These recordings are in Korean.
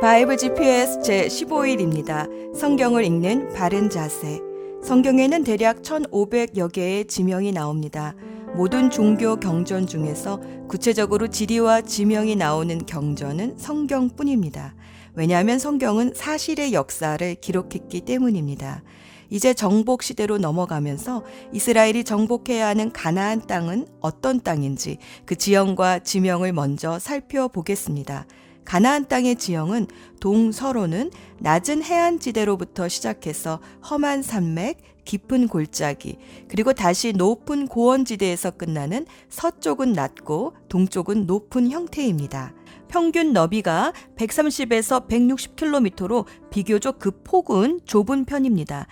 바이블 GPS 제15일입니다. 성경을 읽는 바른 자세. 성경에는 대략 1500여 개의 지명이 나옵니다. 모든 종교 경전 중에서 구체적으로 지리와 지명이 나오는 경전은 성경뿐입니다. 왜냐하면 성경은 사실의 역사를 기록했기 때문입니다. 이제 정복시대로 넘어가면서 이스라엘이 정복해야 하는 가나안 땅은 어떤 땅인지 그 지형과 지명을 먼저 살펴보겠습니다. 가나안 땅의 지형은 동서로는 낮은 해안지대로부터 시작해서 험한 산맥, 깊은 골짜기, 그리고 다시 높은 고원지대에서 끝나는 서쪽은 낮고 동쪽은 높은 형태입니다. 평균 너비가 130에서 160km로 비교적 그 폭은 좁은 편입니다.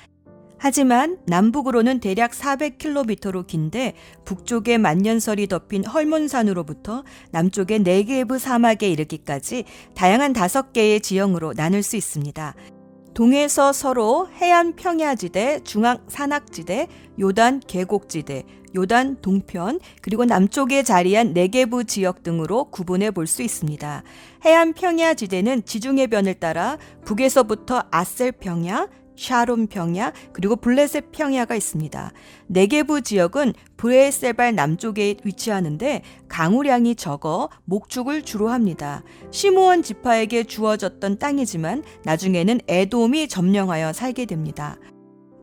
하지만 남북으로는 대략 400km로 긴데 북쪽에 만년설이 덮인 헐몬산으로부터 남쪽의 네게브 사막에 이르기까지 다양한 5개의 지형으로 나눌 수 있습니다. 동에서 서로 해안 평야지대, 중앙 산악지대, 요단 계곡지대, 요단 동편, 그리고 남쪽에 자리한 네게브 지역 등으로 구분해 볼 수 있습니다. 해안 평야지대는 지중해변을 따라 북에서부터 아셀평야, 샤론평야, 그리고 블레셋평야가 있습니다. 네게브 지역은 브엘세바 남쪽에 위치하는데 강우량이 적어 목축을 주로 합니다. 시므온 지파에게 주어졌던 땅이지만 나중에는 에돔이 점령하여 살게 됩니다.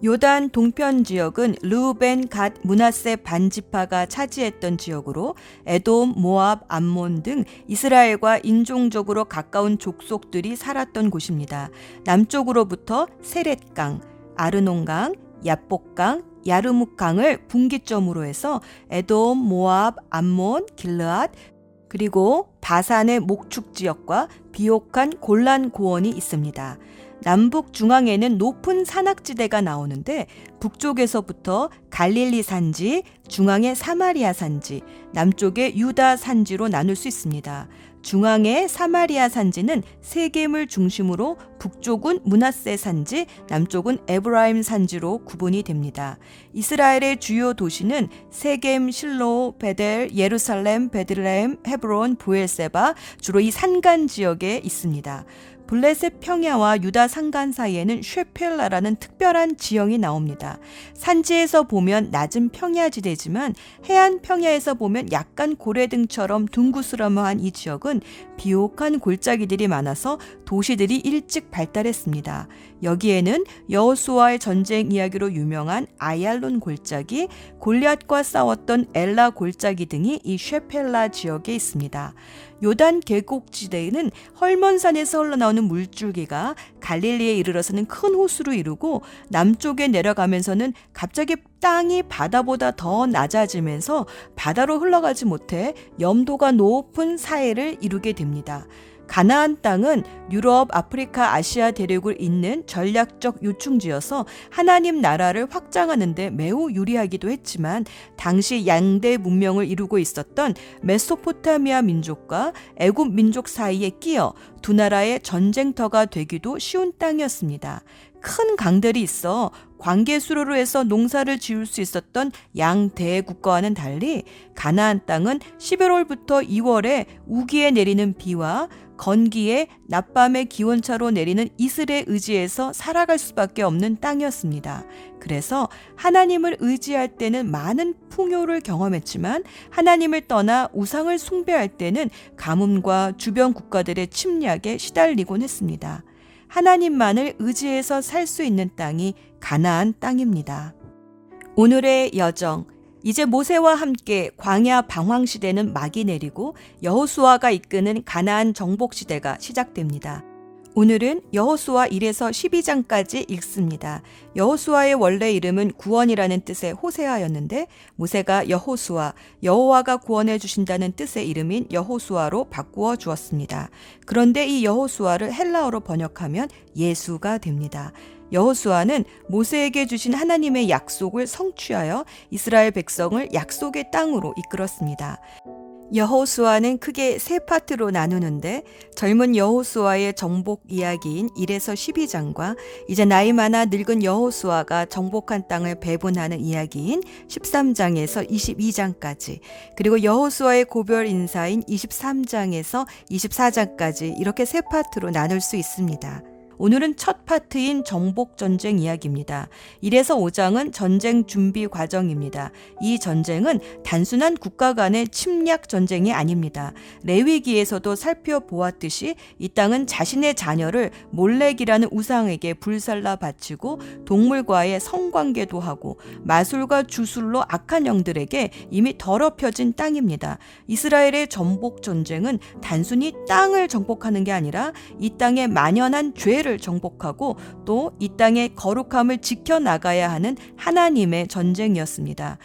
요단 동편 지역은 르우벤, 갓, 므낫세 반지파가 차지했던 지역으로 에돔, 모압, 암몬 등 이스라엘과 인종적으로 가까운 족속들이 살았던 곳입니다. 남쪽으로부터 세렛강, 아르농강, 야뽕강, 야르묵강을 분기점으로 해서 에돔, 모압, 암몬, 길르앗, 그리고 바산의 목축 지역과 비옥한 골란 고원이 있습니다. 남북 중앙에는 높은 산악지대가 나오는데 북쪽에서부터 갈릴리 산지, 중앙의 사마리아 산지, 남쪽의 유다 산지로 나눌 수 있습니다. 중앙의 사마리아 산지는 세겜을 중심으로 북쪽은 므낫세 산지, 남쪽은 에브라임 산지로 구분이 됩니다. 이스라엘의 주요 도시는 세겜, 실로, 베델, 예루살렘, 베들레헴, 헤브론, 브엘세바, 주로 이 산간 지역에 있습니다. 블레셋 평야와 유다 산간 사이에는 쉐펠라라는 특별한 지형이 나옵니다. 산지에서 보면 낮은 평야지대지만 해안 평야에서 보면 약간 고래 등처럼 둥그스름한 이 지역은 비옥한 골짜기들이 많아서 도시들이 일찍 발달했습니다. 여기에는 여호수아의 전쟁 이야기로 유명한 아얄론 골짜기, 골리앗과 싸웠던 엘라 골짜기 등이 이 쉐펠라 지역에 있습니다. 요단 계곡지대에는 헐몬산에서 흘러나오는 물줄기가 갈릴리에 이르러서는 큰 호수로 이루고 남쪽에 내려가면서는 갑자기 땅이 바다보다 더 낮아지면서 바다로 흘러가지 못해 염도가 높은 사해를 이루게 됩니다. 가나안 땅은 유럽, 아프리카, 아시아 대륙을 잇는 전략적 요충지여서 하나님 나라를 확장하는 데 매우 유리하기도 했지만 당시 양대 문명을 이루고 있었던 메소포타미아 민족과 애굽 민족 사이에 끼어 두 나라의 전쟁터가 되기도 쉬운 땅이었습니다. 큰 강들이 있어 관계 수로로 해서 농사를 지을 수 있었던 양대 국가와는 달리 가나안 땅은 11월부터 2월에 우기에 내리는 비와 건기에 낮밤의 기온차로 내리는 이슬에 의지해서 살아갈 수밖에 없는 땅이었습니다. 그래서 하나님을 의지할 때는 많은 풍요를 경험했지만 하나님을 떠나 우상을 숭배할 때는 가뭄과 주변 국가들의 침략에 시달리곤 했습니다. 하나님만을 의지해서 살 수 있는 땅이 가나안 땅입니다. 오늘의 여정. 이제 모세와 함께 광야 방황시대는 막이 내리고 여호수아가 이끄는 가나안 정복시대가 시작됩니다. 오늘은 여호수아 1에서 12장까지 읽습니다. 여호수아의 원래 이름은 구원이라는 뜻의 호세아였는데 모세가 여호수아, 여호와가 구원해 주신다는 뜻의 이름인 여호수아로 바꾸어 주었습니다. 그런데 이 여호수아를 헬라어로 번역하면 예수가 됩니다. 여호수아는 모세에게 주신 하나님의 약속을 성취하여 이스라엘 백성을 약속의 땅으로 이끌었습니다. 여호수아는 크게 세 파트로 나누는데 젊은 여호수아의 정복 이야기인 1에서 12장과 이제 나이 많아 늙은 여호수아가 정복한 땅을 배분하는 이야기인 13장에서 22장까지 그리고 여호수아의 고별 인사인 23장에서 24장까지 이렇게 세 파트로 나눌 수 있습니다. 오늘은 첫 파트인 정복전쟁 이야기입니다. 1에서 5장은 전쟁 준비 과정입니다. 이 전쟁은 단순한 국가 간의 침략 전쟁이 아닙니다. 레위기에서도 살펴보았듯이 이 땅은 자신의 자녀를 몰렉이라는 우상에게 불살라 바치고 동물과의 성관계도 하고 마술과 주술로 악한 영들에게 이미 더럽혀진 땅입니다. 이스라엘의 정복전쟁은 단순히 땅을 정복하는 게 아니라 이 땅의 만연한 죄를 정복하고 또 이 땅의 거룩함을 지켜나가야 하는 하나님의 전쟁이었습니다.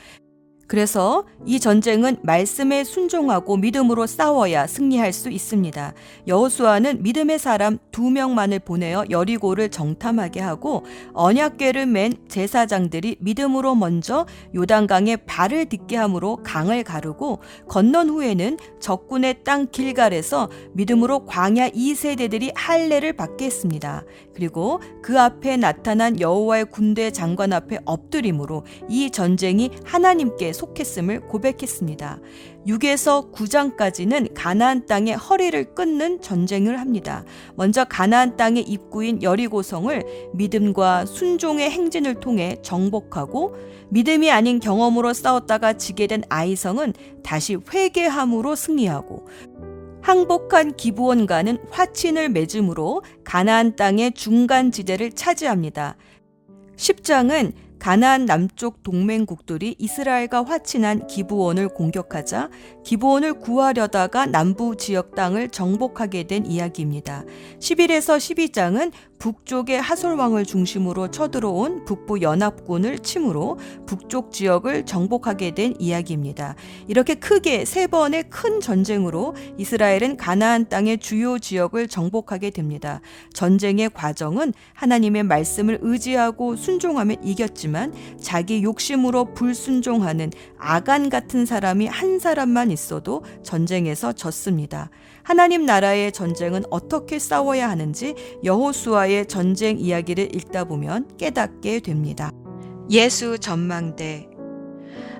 그래서 이 전쟁은 말씀에 순종하고 믿음으로 싸워야 승리할 수 있습니다. 여호수아는 믿음의 사람 2명만을 보내어 여리고를 정탐하게 하고 언약궤를 맨 제사장들이 믿음으로 먼저 요단강에 발을 딛게 함으로 강을 가르고 건넌 후에는 적군의 땅 길갈에서 믿음으로 광야 2세대들이 할례를 받게 했습니다. 그리고 그 앞에 나타난 여호와의 군대 장관 앞에 엎드림으로 이 전쟁이 하나님께 속했음을 고백했습니다. 6에서 9장까지는 가나안 땅의 허리를 끊는 전쟁을 합니다. 먼저 가나안 땅의 입구인 여리고성을 믿음과 순종의 행진을 통해 정복하고 믿음이 아닌 경험으로 싸웠다가 지게 된 아이성은 다시 회개함으로 승리하고 항복한 기브온과는 화친을 맺음으로 가나안 땅의 중간 지대를 차지합니다. 10장은 가나안 남쪽 동맹국들이 이스라엘과 화친한 기브온을 공격하자 기브온을 구하려다가 남부 지역 땅을 정복하게 된 이야기입니다. 11에서 12장은 북쪽의 하솔왕을 중심으로 쳐들어온 북부 연합군을 침으로 북쪽 지역을 정복하게 된 이야기입니다. 이렇게 크게 3번의 큰 전쟁으로 이스라엘은 가나안 땅의 주요 지역을 정복하게 됩니다. 전쟁의 과정은 하나님의 말씀을 의지하고 순종하며 이겼지만 자기 욕심으로 불순종하는 아간 같은 사람이 한 사람만 있어도 전쟁에서 졌습니다. 하나님 나라의 전쟁은 어떻게 싸워야 하는지 여호수아의 전쟁 이야기를 읽다 보면 깨닫게 됩니다. 예수 전망대.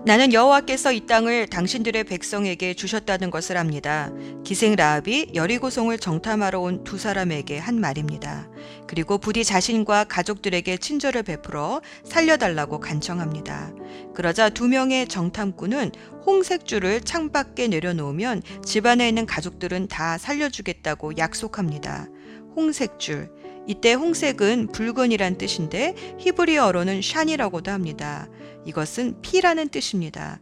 나는 여호와께서 이 땅을 당신들의 백성에게 주셨다는 것을 압니다. 기생 라합이 여리고성을 정탐하러 온 2 사람에게 한 말입니다. 그리고 부디 자신과 가족들에게 친절을 베풀어 살려달라고 간청합니다. 그러자 2명의 정탐꾼은 홍색줄을 창밖에 내려놓으면 집안에 있는 가족들은 다 살려주겠다고 약속합니다. 홍색줄. 이때 홍색은 붉은이란 뜻인데 히브리어로는 샤니라고도 합니다. 이것은 피라는 뜻입니다.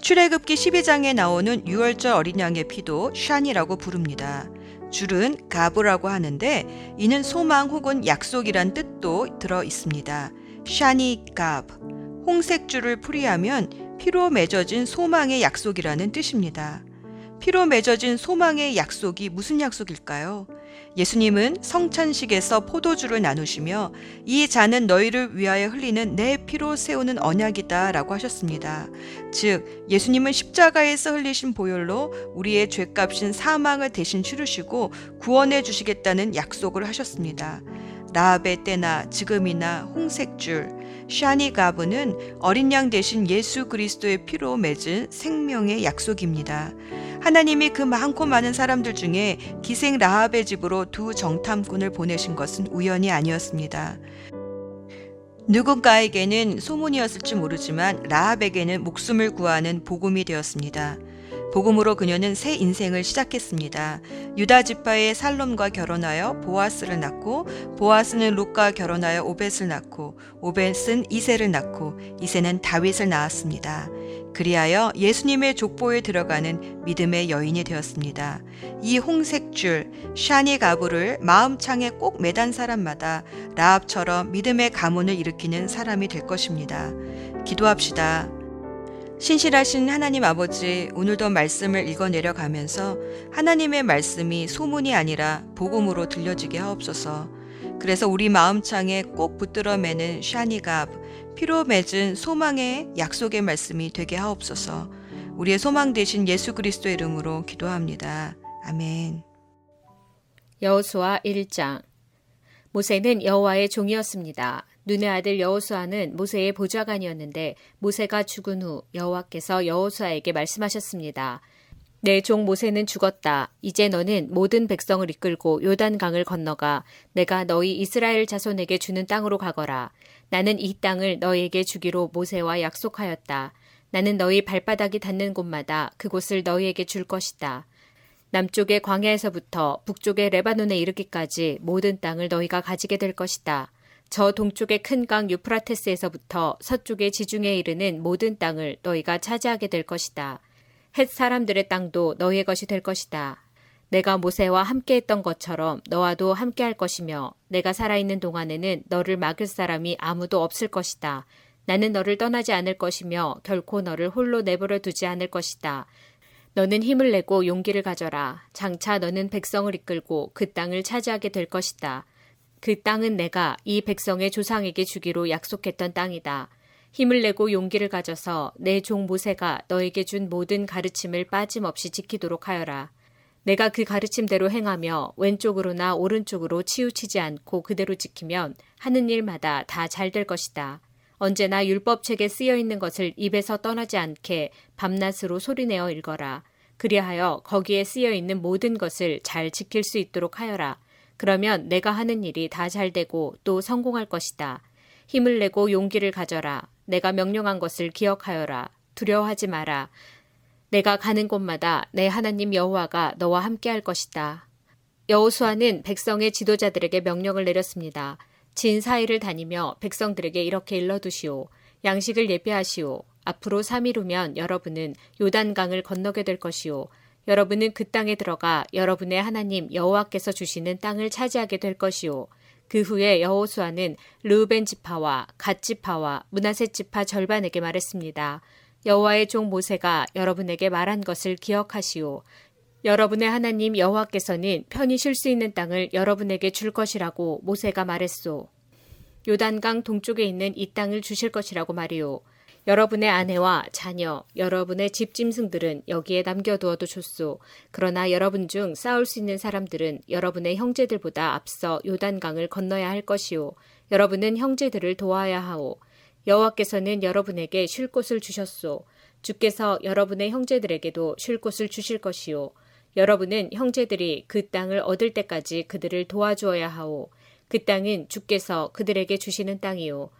출애굽기 12장에 나오는 유월절 어린 양의 피도 샤니라고 부릅니다. 줄은 가브라고 하는데 이는 소망 혹은 약속이란 뜻도 들어 있습니다. 샤니 가브, 홍색 줄을 풀이하면 피로 맺어진 소망의 약속이라는 뜻입니다. 피로 맺어진 소망의 약속이 무슨 약속일까요? 예수님은 성찬식에서 포도주를 나누시며 이 잔은 너희를 위하여 흘리는 내 피로 세우는 언약이다 라고 하셨습니다. 즉 예수님은 십자가에서 흘리신 보혈로 우리의 죄값인 사망을 대신 치르시고 구원해 주시겠다는 약속을 하셨습니다. 라합의 때나 지금이나 홍색줄, 샤니가브는 어린 양 대신 예수 그리스도의 피로 맺은 생명의 약속입니다. 하나님이 그 많고 많은 사람들 중에 기생 라합의 집으로 2 정탐꾼을 보내신 것은 우연이 아니었습니다. 누군가에게는 소문이었을지 모르지만 라합에게는 목숨을 구하는 복음이 되었습니다. 복음으로 그녀는 새 인생을 시작했습니다. 유다 지파의 살롬과 결혼하여 보아스를 낳고 보아스는 룻과 결혼하여 오벳을 낳고 오벳은 이새를 낳고 이새는 다윗을 낳았습니다. 그리하여 예수님의 족보에 들어가는 믿음의 여인이 되었습니다. 이 홍색줄 샤니 가브를 마음창에 꼭 매단 사람마다 라합처럼 믿음의 가문을 일으키는 사람이 될 것입니다. 기도합시다. 신실하신 하나님 아버지, 오늘도 말씀을 읽어내려가면서 하나님의 말씀이 소문이 아니라 복음으로 들려지게 하옵소서. 그래서 우리 마음창에 꼭 붙들어매는 샤니갑, 피로 맺은 소망의 약속의 말씀이 되게 하옵소서. 우리의 소망 되신 예수 그리스도의 이름으로 기도합니다. 아멘. 여호수아 1장. 모세는 여호와의 종이었습니다. 눈의 아들 여호수아는 모세의 보좌관이었는데 모세가 죽은 후 여호와께서 여호수아에게 말씀하셨습니다. 내 종 모세는 죽었다. 이제 너는 모든 백성을 이끌고 요단강을 건너가 내가 너희 이스라엘 자손에게 주는 땅으로 가거라. 나는 이 땅을 너희에게 주기로 모세와 약속하였다. 나는 너희 발바닥이 닿는 곳마다 그곳을 너희에게 줄 것이다. 남쪽의 광야에서부터 북쪽의 레바논에 이르기까지 모든 땅을 너희가 가지게 될 것이다. 저 동쪽의 큰 강 유프라테스에서부터 서쪽의 지중해에 이르는 모든 땅을 너희가 차지하게 될 것이다. 헷 사람들의 땅도 너희의 것이 될 것이다. 내가 모세와 함께했던 것처럼 너와도 함께할 것이며 내가 살아있는 동안에는 너를 막을 사람이 아무도 없을 것이다. 나는 너를 떠나지 않을 것이며 결코 너를 홀로 내버려 두지 않을 것이다. 너는 힘을 내고 용기를 가져라. 장차 너는 백성을 이끌고 그 땅을 차지하게 될 것이다. 그 땅은 내가 이 백성의 조상에게 주기로 약속했던 땅이다. 힘을 내고 용기를 가져서 내 종 모세가 너에게 준 모든 가르침을 빠짐없이 지키도록 하여라. 내가 그 가르침대로 행하며 왼쪽으로나 오른쪽으로 치우치지 않고 그대로 지키면 하는 일마다 다 잘 될 것이다. 언제나 율법책에 쓰여 있는 것을 입에서 떠나지 않게 밤낮으로 소리내어 읽어라. 그리하여 거기에 쓰여 있는 모든 것을 잘 지킬 수 있도록 하여라. 그러면 내가 하는 일이 다 잘 되고 또 성공할 것이다. 힘을 내고 용기를 가져라. 내가 명령한 것을 기억하여라. 두려워하지 마라. 내가 가는 곳마다 내 하나님 여호와가 너와 함께할 것이다. 여호수아는 백성의 지도자들에게 명령을 내렸습니다. 진 사이를 다니며 백성들에게 이렇게 일러두시오. 양식을 예비하시오. 앞으로 3일 후면 여러분은 요단강을 건너게 될 것이오. 여러분은 그 땅에 들어가 여러분의 하나님 여호와께서 주시는 땅을 차지하게 될 것이오. 그 후에 여호수아는 르우벤 지파와 갓 지파와 므낫세 지파 절반에게 말했습니다. 여호와의 종 모세가 여러분에게 말한 것을 기억하시오. 여러분의 하나님 여호와께서는 편히 쉴 수 있는 땅을 여러분에게 줄 것이라고 모세가 말했소. 요단강 동쪽에 있는 이 땅을 주실 것이라고 말이오. 여러분의 아내와 자녀, 여러분의 집짐승들은 여기에 남겨두어도 좋소. 그러나 여러분 중 싸울 수 있는 사람들은 여러분의 형제들보다 앞서 요단강을 건너야 할 것이오. 여러분은 형제들을 도와야 하오. 여호와께서는 여러분에게 쉴 곳을 주셨소. 주께서 여러분의 형제들에게도 쉴 곳을 주실 것이오. 여러분은 형제들이 그 땅을 얻을 때까지 그들을 도와주어야 하오. 그 땅은 주께서 그들에게 주시는 땅이오.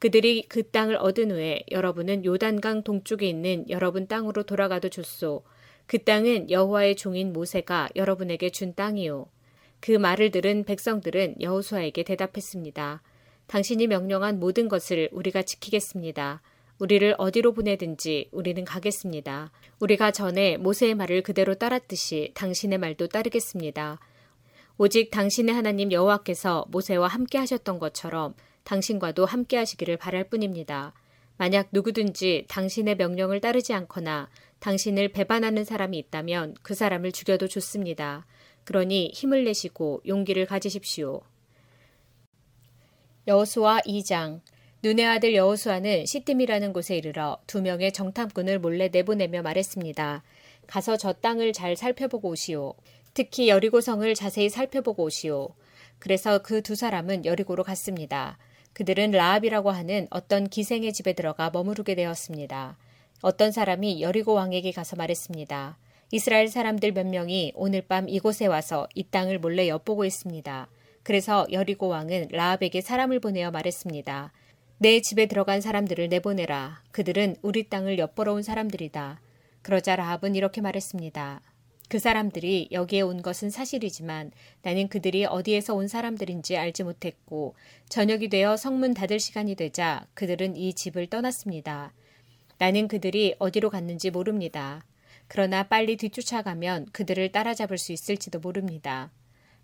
그들이 그 땅을 얻은 후에 여러분은 요단강 동쪽에 있는 여러분 땅으로 돌아가도 좋소. 그 땅은 여호와의 종인 모세가 여러분에게 준 땅이요. 그 말을 들은 백성들은 여호수아에게 대답했습니다. 당신이 명령한 모든 것을 우리가 지키겠습니다. 우리를 어디로 보내든지 우리는 가겠습니다. 우리가 전에 모세의 말을 그대로 따랐듯이 당신의 말도 따르겠습니다. 오직 당신의 하나님 여호와께서 모세와 함께 하셨던 것처럼 당신과도 함께 하시기를 바랄 뿐입니다. 만약 누구든지 당신의 명령을 따르지 않거나 당신을 배반하는 사람이 있다면 그 사람을 죽여도 좋습니다. 그러니 힘을 내시고 용기를 가지십시오. 여호수아 2장. 눈의 아들 여호수아는 시딤이라는 곳에 이르러 2명의 정탐꾼을 몰래 내보내며 말했습니다. 가서 저 땅을 잘 살펴보고 오시오. 특히 여리고성을 자세히 살펴보고 오시오. 그래서 그 2사람은 여리고로 갔습니다. 그들은 라합이라고 하는 어떤 기생의 집에 들어가 머무르게 되었습니다. 어떤 사람이 여리고 왕에게 가서 말했습니다. 이스라엘 사람들 몇 명이 오늘 밤 이곳에 와서 이 땅을 몰래 엿보고 있습니다. 그래서 여리고 왕은 라합에게 사람을 보내어 말했습니다. 내 집에 들어간 사람들을 내보내라. 그들은 우리 땅을 엿보러 온 사람들이다. 그러자 라합은 이렇게 말했습니다. 그 사람들이 여기에 온 것은 사실이지만 나는 그들이 어디에서 온 사람들인지 알지 못했고 저녁이 되어 성문 닫을 시간이 되자 그들은 이 집을 떠났습니다. 나는 그들이 어디로 갔는지 모릅니다. 그러나 빨리 뒤쫓아가면 그들을 따라잡을 수 있을지도 모릅니다.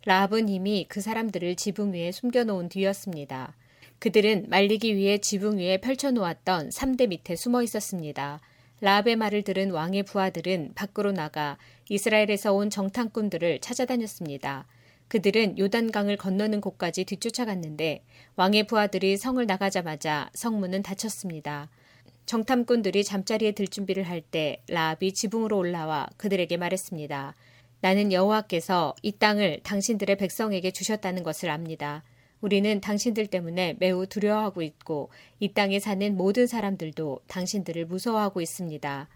라합은 이미 그 사람들을 지붕 위에 숨겨놓은 뒤였습니다. 그들은 말리기 위해 지붕 위에 펼쳐놓았던 3대 밑에 숨어 있었습니다. 라합의 말을 들은 왕의 부하들은 밖으로 나가 이스라엘에서 온 정탐꾼들을 찾아다녔습니다. 그들은 요단강을 건너는 곳까지 뒤쫓아갔는데 왕의 부하들이 성을 나가자마자 성문은 닫혔습니다. 정탐꾼들이 잠자리에 들 준비를 할 때 라합이 지붕으로 올라와 그들에게 말했습니다. 나는 여호와께서 이 땅을 당신들의 백성에게 주셨다는 것을 압니다. 우리는 당신들 때문에 매우 두려워하고 있고 이 땅에 사는 모든 사람들도 당신들을 무서워하고 있습니다.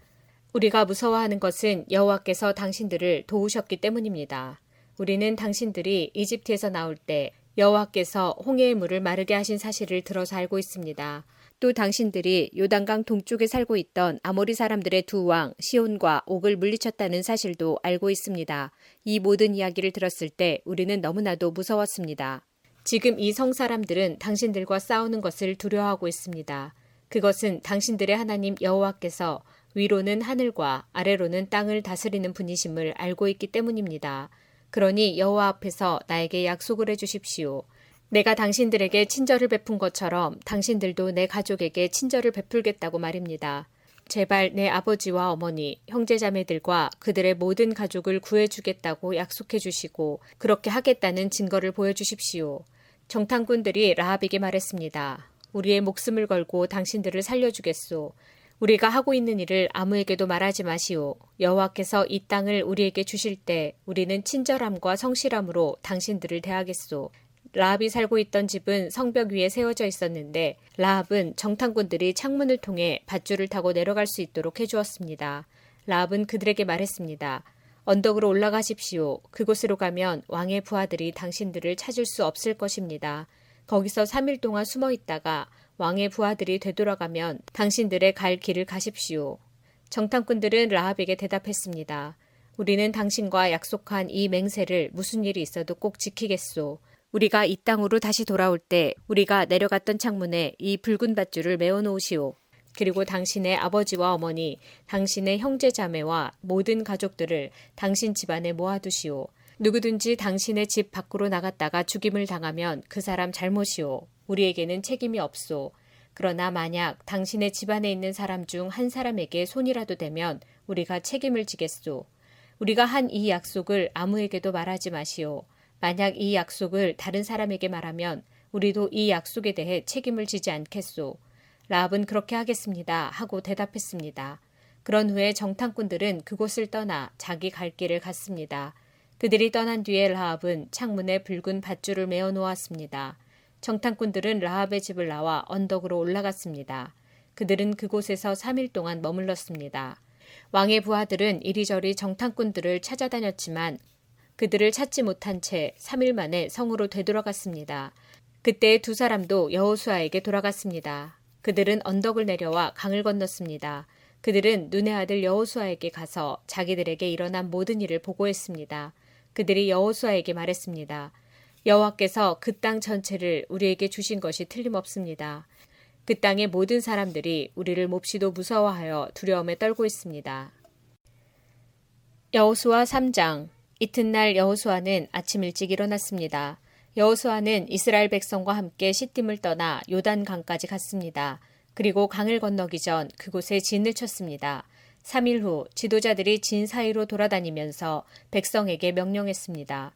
우리가 무서워하는 것은 여호와께서 당신들을 도우셨기 때문입니다. 우리는 당신들이 이집트에서 나올 때 여호와께서 홍해의 물을 마르게 하신 사실을 들어서 알고 있습니다. 또 당신들이 요단강 동쪽에 살고 있던 아모리 사람들의 두 왕 시온과 옥을 물리쳤다는 사실도 알고 있습니다. 이 모든 이야기를 들었을 때 우리는 너무나도 무서웠습니다. 지금 이 성 사람들은 당신들과 싸우는 것을 두려워하고 있습니다. 그것은 당신들의 하나님 여호와께서 위로는 하늘과 아래로는 땅을 다스리는 분이심을 알고 있기 때문입니다. 그러니 여호와 앞에서 나에게 약속을 해주십시오. 내가 당신들에게 친절을 베푼 것처럼 당신들도 내 가족에게 친절을 베풀겠다고 말입니다. 제발 내 아버지와 어머니, 형제자매들과 그들의 모든 가족을 구해주겠다고 약속해 주시고 그렇게 하겠다는 증거를 보여주십시오. 정탐꾼들이 라합에게 말했습니다. 우리의 목숨을 걸고 당신들을 살려주겠소. 우리가 하고 있는 일을 아무에게도 말하지 마시오. 여호와께서 이 땅을 우리에게 주실 때 우리는 친절함과 성실함으로 당신들을 대하겠소. 라합이 살고 있던 집은 성벽 위에 세워져 있었는데 라합은 정탐꾼들이 창문을 통해 밧줄을 타고 내려갈 수 있도록 해주었습니다. 라합은 그들에게 말했습니다. 언덕으로 올라가십시오. 그곳으로 가면 왕의 부하들이 당신들을 찾을 수 없을 것입니다. 거기서 3일 동안 숨어 있다가 왕의 부하들이 되돌아가면 당신들의 갈 길을 가십시오. 정탐꾼들은 라합에게 대답했습니다. 우리는 당신과 약속한 이 맹세를 무슨 일이 있어도 꼭 지키겠소. 우리가 이 땅으로 다시 돌아올 때 우리가 내려갔던 창문에 이 붉은 밧줄을 메어놓으시오. 그리고 당신의 아버지와 어머니, 당신의 형제자매와 모든 가족들을 당신 집안에 모아두시오. 누구든지 당신의 집 밖으로 나갔다가 죽임을 당하면 그 사람 잘못이오. 우리에게는 책임이 없소. 그러나 만약 당신의 집안에 있는 사람 중 한 사람에게 손이라도 대면 우리가 책임을 지겠소. 우리가 한 이 약속을 아무에게도 말하지 마시오. 만약 이 약속을 다른 사람에게 말하면 우리도 이 약속에 대해 책임을 지지 않겠소. 라합은 그렇게 하겠습니다 하고 대답했습니다. 그런 후에 정탐꾼들은 그곳을 떠나 자기 갈 길을 갔습니다. 그들이 떠난 뒤에 라합은 창문에 붉은 밧줄을 메어 놓았습니다. 정탐꾼들은 라합의 집을 나와 언덕으로 올라갔습니다. 그들은 그곳에서 3일 동안 머물렀습니다. 왕의 부하들은 이리저리 정탐꾼들을 찾아다녔지만 그들을 찾지 못한 채 3일 만에 성으로 되돌아갔습니다. 그때 두 사람도 여호수아에게 돌아갔습니다. 그들은 언덕을 내려와 강을 건넜습니다. 그들은 눈의 아들 여호수아에게 가서 자기들에게 일어난 모든 일을 보고했습니다. 그들이 여호수아에게 말했습니다. 여호와께서 그 땅 전체를 우리에게 주신 것이 틀림없습니다. 그 땅의 모든 사람들이 우리를 몹시도 무서워하여 두려움에 떨고 있습니다. 여호수아 3장. 이튿날 여호수아는 아침 일찍 일어났습니다. 여호수아는 이스라엘 백성과 함께 시딤을 떠나 요단강까지 갔습니다. 그리고 강을 건너기 전 그곳에 진을 쳤습니다. 3일 후 지도자들이 진 사이로 돌아다니면서 백성에게 명령했습니다.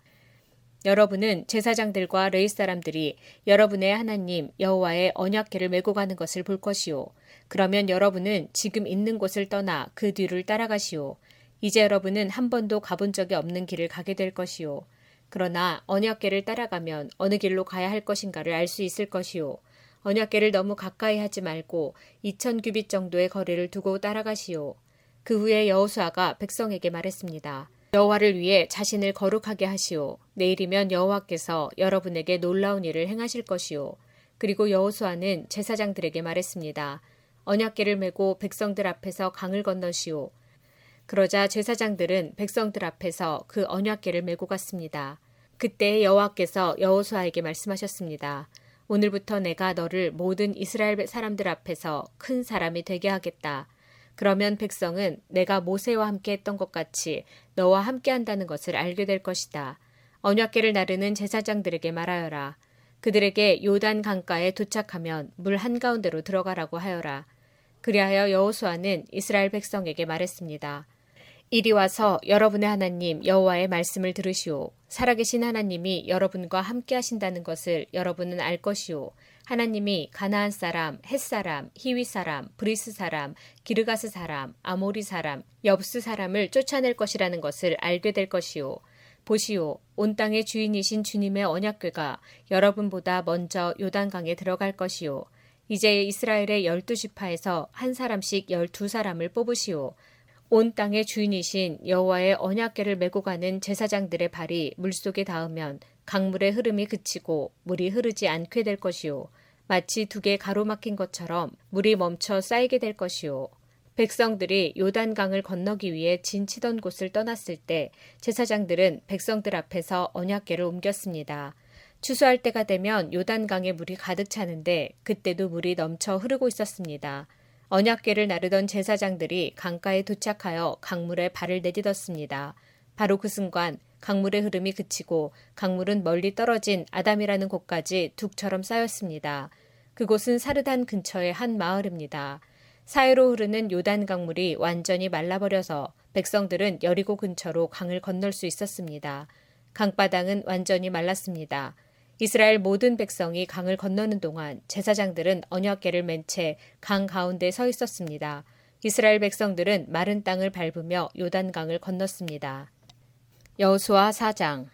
여러분은 제사장들과 레위 사람들이 여러분의 하나님 여호와의 언약궤를 메고 가는 것을 볼 것이오. 그러면 여러분은 지금 있는 곳을 떠나 그 뒤를 따라가시오. 이제 여러분은 한 번도 가본 적이 없는 길을 가게 될 것이요. 그러나 언약궤를 따라가면 어느 길로 가야 할 것인가를 알 수 있을 것이요. 언약궤를 너무 가까이 하지 말고 2000규빗 정도의 거리를 두고 따라가시오. 그 후에 여호수아가 백성에게 말했습니다. 여호와를 위해 자신을 거룩하게 하시오. 내일이면 여호와께서 여러분에게 놀라운 일을 행하실 것이요. 그리고 여호수아는 제사장들에게 말했습니다. 언약궤를 메고 백성들 앞에서 강을 건너시오. 그러자 제사장들은 백성들 앞에서 그 언약궤를 메고 갔습니다. 그때 여호와께서 여호수아에게 말씀하셨습니다. 오늘부터 내가 너를 모든 이스라엘 사람들 앞에서 큰 사람이 되게 하겠다. 그러면 백성은 내가 모세와 함께 했던 것 같이 너와 함께 한다는 것을 알게 될 것이다. 언약궤를 나르는 제사장들에게 말하여라. 그들에게 요단 강가에 도착하면 물 한가운데로 들어가라고 하여라. 그리하여 여호수아는 이스라엘 백성에게 말했습니다. 이리 와서 여러분의 하나님 여호와의 말씀을 들으시오. 살아계신 하나님이 여러분과 함께 하신다는 것을 여러분은 알 것이오. 하나님이 가나안 사람, 헷 사람, 히위 사람, 브리스 사람, 기르가스 사람, 아모리 사람, 엽스 사람을 쫓아낼 것이라는 것을 알게 될 것이오. 보시오, 온 땅의 주인이신 주님의 언약궤가 여러분보다 먼저 요단강에 들어갈 것이오. 이제 이스라엘의 12지파에서 한 사람씩 12사람을 뽑으시오. 온 땅의 주인이신 여호와의 언약궤를 메고 가는 제사장들의 발이 물속에 닿으면 강물의 흐름이 그치고 물이 흐르지 않게 될 것이요. 마치 2개 가로막힌 것처럼 물이 멈춰 쌓이게 될 것이요. 백성들이 요단강을 건너기 위해 진치던 곳을 떠났을 때 제사장들은 백성들 앞에서 언약궤를 옮겼습니다. 추수할 때가 되면 요단강에 물이 가득 차는데 그때도 물이 넘쳐 흐르고 있었습니다. 언약궤를 나르던 제사장들이 강가에 도착하여 강물에 발을 내딛었습니다. 바로 그 순간 강물의 흐름이 그치고 강물은 멀리 떨어진 아담이라는 곳까지 둑처럼 쌓였습니다. 그곳은 사르단 근처의 한 마을입니다. 사해로 흐르는 요단 강물이 완전히 말라버려서 백성들은 여리고 근처로 강을 건널 수 있었습니다. 강바닥은 완전히 말랐습니다. 이스라엘 모든 백성이 강을 건너는 동안 제사장들은 언약궤를 맨 채 강 가운데 서 있었습니다. 이스라엘 백성들은 마른 땅을 밟으며 요단강을 건넜습니다. 여호수아 4장.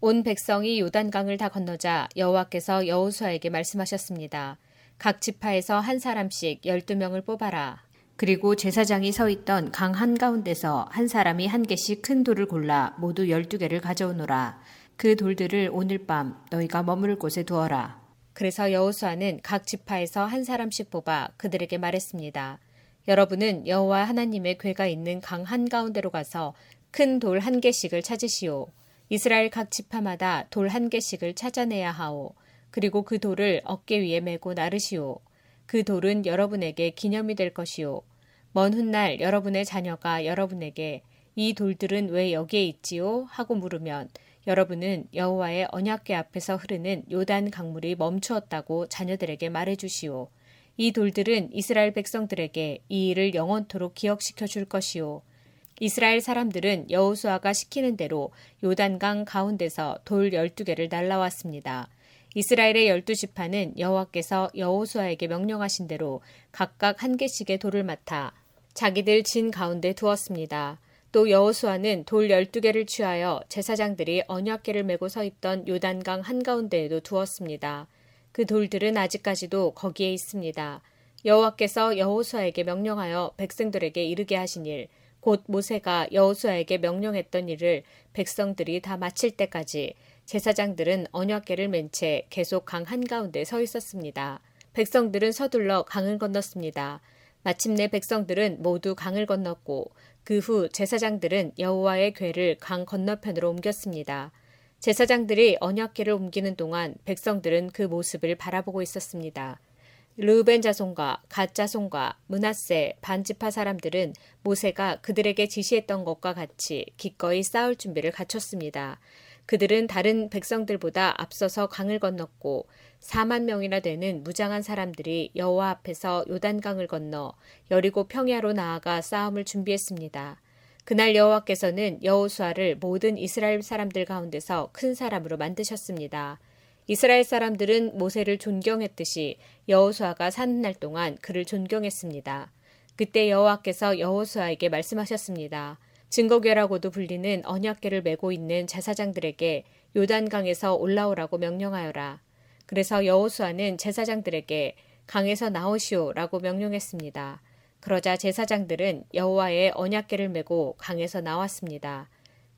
온 백성이 요단강을 다 건너자 여호와께서 여호수아에게 말씀하셨습니다. 각 지파에서 한 사람씩 12명을 뽑아라. 그리고 제사장이 서 있던 강 한가운데서 한 사람이 한 개씩 큰 돌을 골라 모두 12개를 가져오노라. 그 돌들을 오늘 밤 너희가 머무를 곳에 두어라. 그래서 여호수아는 각 지파에서 한 사람씩 뽑아 그들에게 말했습니다. 여러분은 여호와 하나님의 궤가 있는 강 한가운데로 가서 큰 돌 한 개씩을 찾으시오. 이스라엘 각 지파마다 돌 한 개씩을 찾아내야 하오. 그리고 그 돌을 어깨 위에 메고 나르시오. 그 돌은 여러분에게 기념이 될 것이오. 먼 훗날 여러분의 자녀가 여러분에게 이 돌들은 왜 여기에 있지요? 하고 물으면 여러분은 여호와의 언약궤 앞에서 흐르는 요단 강물이 멈추었다고 자녀들에게 말해주시오. 이 돌들은 이스라엘 백성들에게 이 일을 영원토록 기억시켜 줄 것이오. 이스라엘 사람들은 여호수아가 시키는 대로 요단강 가운데서 돌 12개를 날라왔습니다. 이스라엘의 12지파는 여호와께서 여호수아에게 명령하신 대로 각각 한 개씩의 돌을 맡아 자기들 진 가운데 두었습니다. 또 여호수아는 돌 12개를 취하여 제사장들이 언약궤를 메고 서 있던 요단강 한가운데에도 두었습니다. 그 돌들은 아직까지도 거기에 있습니다. 여호와께서 여호수아에게 명령하여 백성들에게 이르게 하신 일, 곧 모세가 여호수아에게 명령했던 일을 백성들이 다 마칠 때까지 제사장들은 언약궤를 맨 채 계속 강 한가운데 서 있었습니다. 백성들은 서둘러 강을 건넜습니다. 마침내 백성들은 모두 강을 건넜고 그 후 제사장들은 여호와의 궤를 강 건너편으로 옮겼습니다. 제사장들이 언약궤를 옮기는 동안 백성들은 그 모습을 바라보고 있었습니다. 르우벤 자손과 갓 자손과 므낫세 반지파 사람들은 모세가 그들에게 지시했던 것과 같이 기꺼이 싸울 준비를 갖췄습니다. 그들은 다른 백성들보다 앞서서 강을 건넜고 4만 명이나 되는 무장한 사람들이 여호와 앞에서 요단강을 건너 여리고 평야로 나아가 싸움을 준비했습니다. 그날 여호와께서는 여호수아를 모든 이스라엘 사람들 가운데서 큰 사람으로 만드셨습니다. 이스라엘 사람들은 모세를 존경했듯이 여호수아가 사는 날 동안 그를 존경했습니다. 그때 여호와께서 여호수아에게 말씀하셨습니다. 증거궤라고도 불리는 언약궤를 메고 있는 제사장들에게 요단강에서 올라오라고 명령하여라. 그래서 여호수아는 제사장들에게 강에서 나오시오라고 명령했습니다. 그러자 제사장들은 여호와의 언약궤를 메고 강에서 나왔습니다.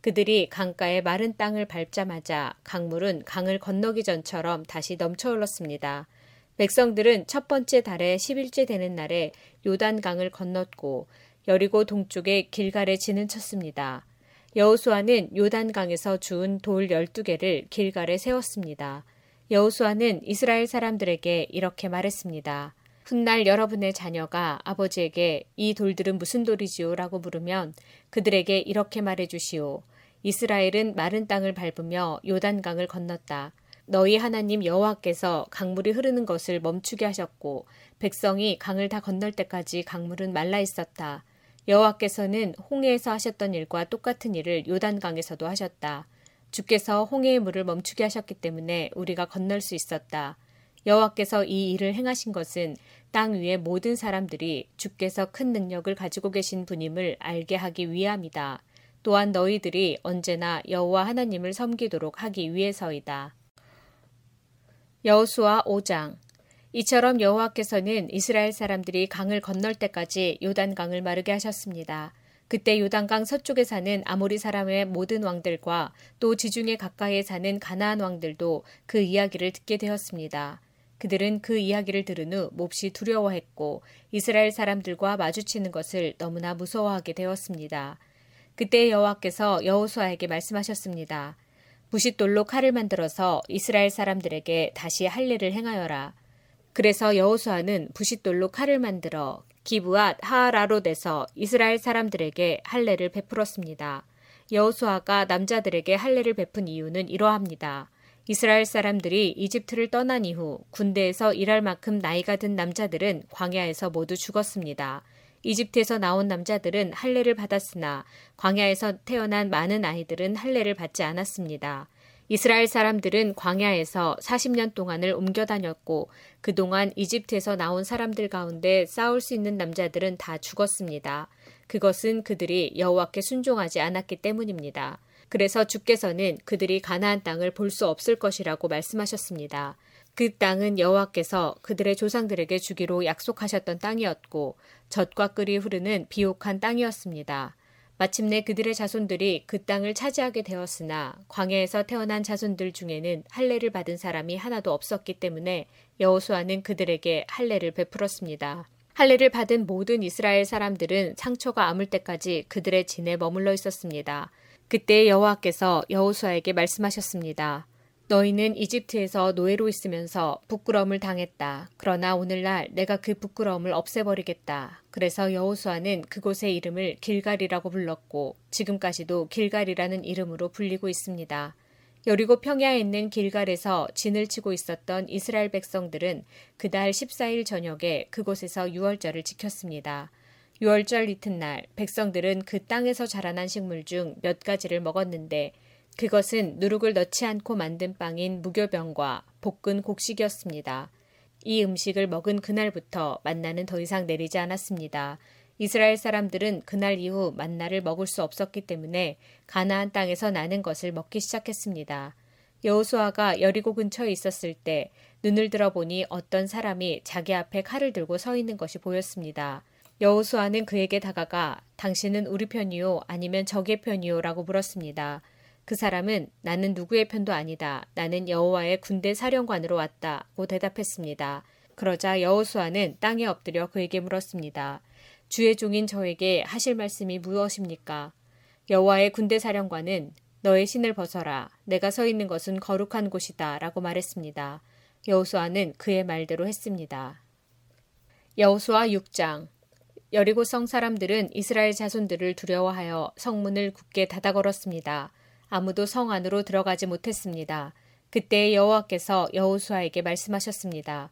그들이 강가에 마른 땅을 밟자마자 강물은 강을 건너기 전처럼 다시 넘쳐 흘렀습니다. 백성들은 첫 번째 달에 10일째 되는 날에 요단강을 건넜고 여리고 동쪽의 길갈에 진을 쳤습니다. 여호수아는 요단강에서 주운 돌 12개를 길갈에 세웠습니다. 여호수아는 이스라엘 사람들에게 이렇게 말했습니다. 훗날 여러분의 자녀가 아버지에게 이 돌들은 무슨 돌이지요? 라고 물으면 그들에게 이렇게 말해주시오. 이스라엘은 마른 땅을 밟으며 요단강을 건넜다. 너희 하나님 여호와께서 강물이 흐르는 것을 멈추게 하셨고 백성이 강을 다 건널 때까지 강물은 말라 있었다. 여호와께서는 홍해에서 하셨던 일과 똑같은 일을 요단강에서도 하셨다. 주께서 홍해의 물을 멈추게 하셨기 때문에 우리가 건널 수 있었다. 여호와께서 이 일을 행하신 것은 땅 위의 모든 사람들이 주께서 큰 능력을 가지고 계신 분임을 알게 하기 위함이다. 또한 너희들이 언제나 여호와 하나님을 섬기도록 하기 위해서이다. 여호수아 5장. 이처럼 여호와께서는 이스라엘 사람들이 강을 건널 때까지 요단강을 마르게 하셨습니다. 그때 요단강 서쪽에 사는 아모리 사람의 모든 왕들과 또 지중해 가까이에 사는 가나안 왕들도 그 이야기를 듣게 되었습니다. 그들은 그 이야기를 들은 후 몹시 두려워했고 이스라엘 사람들과 마주치는 것을 너무나 무서워하게 되었습니다. 그때 여호와께서 여호수아에게 말씀하셨습니다. 부싯돌로 칼을 만들어서 이스라엘 사람들에게 다시 할례를 행하여라. 그래서 여호수아는 부싯돌로 칼을 만들어 기브앗 하아라롯에서 이스라엘 사람들에게 할례를 베풀었습니다. 여호수아가 남자들에게 할례를 베푼 이유는 이러합니다. 이스라엘 사람들이 이집트를 떠난 이후 군대에서 일할 만큼 나이가 든 남자들은 광야에서 모두 죽었습니다. 이집트에서 나온 남자들은 할례를 받았으나 광야에서 태어난 많은 아이들은 할례를 받지 않았습니다. 이스라엘 사람들은 광야에서 40년 동안을 옮겨 다녔고 그동안 이집트에서 나온 사람들 가운데 싸울 수 있는 남자들은 다 죽었습니다. 그것은 그들이 여호와께 순종하지 않았기 때문입니다. 그래서 주께서는 그들이 가나안 땅을 볼 수 없을 것이라고 말씀하셨습니다. 그 땅은 여호와께서 그들의 조상들에게 주기로 약속하셨던 땅이었고 젖과 꿀이 흐르는 비옥한 땅이었습니다. 마침내 그들의 자손들이 그 땅을 차지하게 되었으나 광야에서 태어난 자손들 중에는 할례를 받은 사람이 하나도 없었기 때문에 여호수아는 그들에게 할례를 베풀었습니다. 할례를 받은 모든 이스라엘 사람들은 상처가 아물 때까지 그들의 진에 머물러 있었습니다. 그때 여호와께서 여호수아에게 말씀하셨습니다. 너희는 이집트에서 노예로 있으면서 부끄러움을 당했다. 그러나 오늘날 내가 그 부끄러움을 없애버리겠다. 그래서 여호수아는 그곳의 이름을 길갈이라고 불렀고 지금까지도 길갈이라는 이름으로 불리고 있습니다. 여리고 평야에 있는 길갈에서 진을 치고 있었던 이스라엘 백성들은 그달 14일 저녁에 그곳에서 유월절을 지켰습니다. 유월절 이튿날 백성들은 그 땅에서 자라난 식물 중 몇 가지를 먹었는데 그것은 누룩을 넣지 않고 만든 빵인 무교병과 볶은 곡식이었습니다. 이 음식을 먹은 그날부터 만나는 더 이상 내리지 않았습니다. 이스라엘 사람들은 그날 이후 만나를 먹을 수 없었기 때문에 가나안 땅에서 나는 것을 먹기 시작했습니다. 여호수아가 여리고 근처에 있었을 때 눈을 들어보니 어떤 사람이 자기 앞에 칼을 들고 서 있는 것이 보였습니다. 여호수아는 그에게 다가가 당신은 우리 편이요 아니면 적의 편이요 라고 물었습니다. 그 사람은 나는 누구의 편도 아니다. 나는 여호와의 군대 사령관으로 왔다고 대답했습니다. 그러자 여호수아는 땅에 엎드려 그에게 물었습니다. 주의 종인 저에게 하실 말씀이 무엇입니까? 여호와의 군대 사령관은 너의 신을 벗어라. 내가 서 있는 것은 거룩한 곳이다. 라고 말했습니다. 여호수아는 그의 말대로 했습니다. 여호수아 6장. 여리고 성 사람들은 이스라엘 자손들을 두려워하여 성문을 굳게 닫아 걸었습니다. 아무도 성 안으로 들어가지 못했습니다. 그때 여호와께서 여호수아에게 말씀하셨습니다.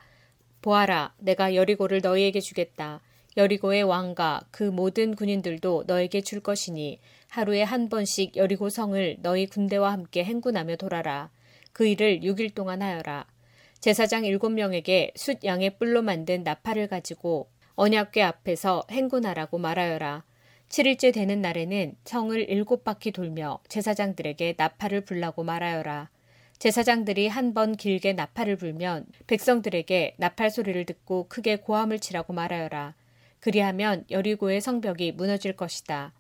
보아라, 내가 여리고를 너희에게 주겠다. 여리고의 왕과 그 모든 군인들도 너에게 줄 것이니 하루에 한 번씩 여리고 성을 너희 군대와 함께 행군하며 돌아라. 그 일을 6일 동안 하여라. 제사장 7명에게 숫양의 뿔로 만든 나팔을 가지고 언약궤 앞에서 행군하라고 말하여라. 7일째 되는 날에는 성을 7바퀴 돌며 제사장들에게 나팔을 불라고 말하여라. 제사장들이 한 번 길게 나팔을 불면 백성들에게 나팔 소리를 듣고 크게 고함을 치라고 말하여라. 그리하면 여리고의 성벽이 무너질 것이다.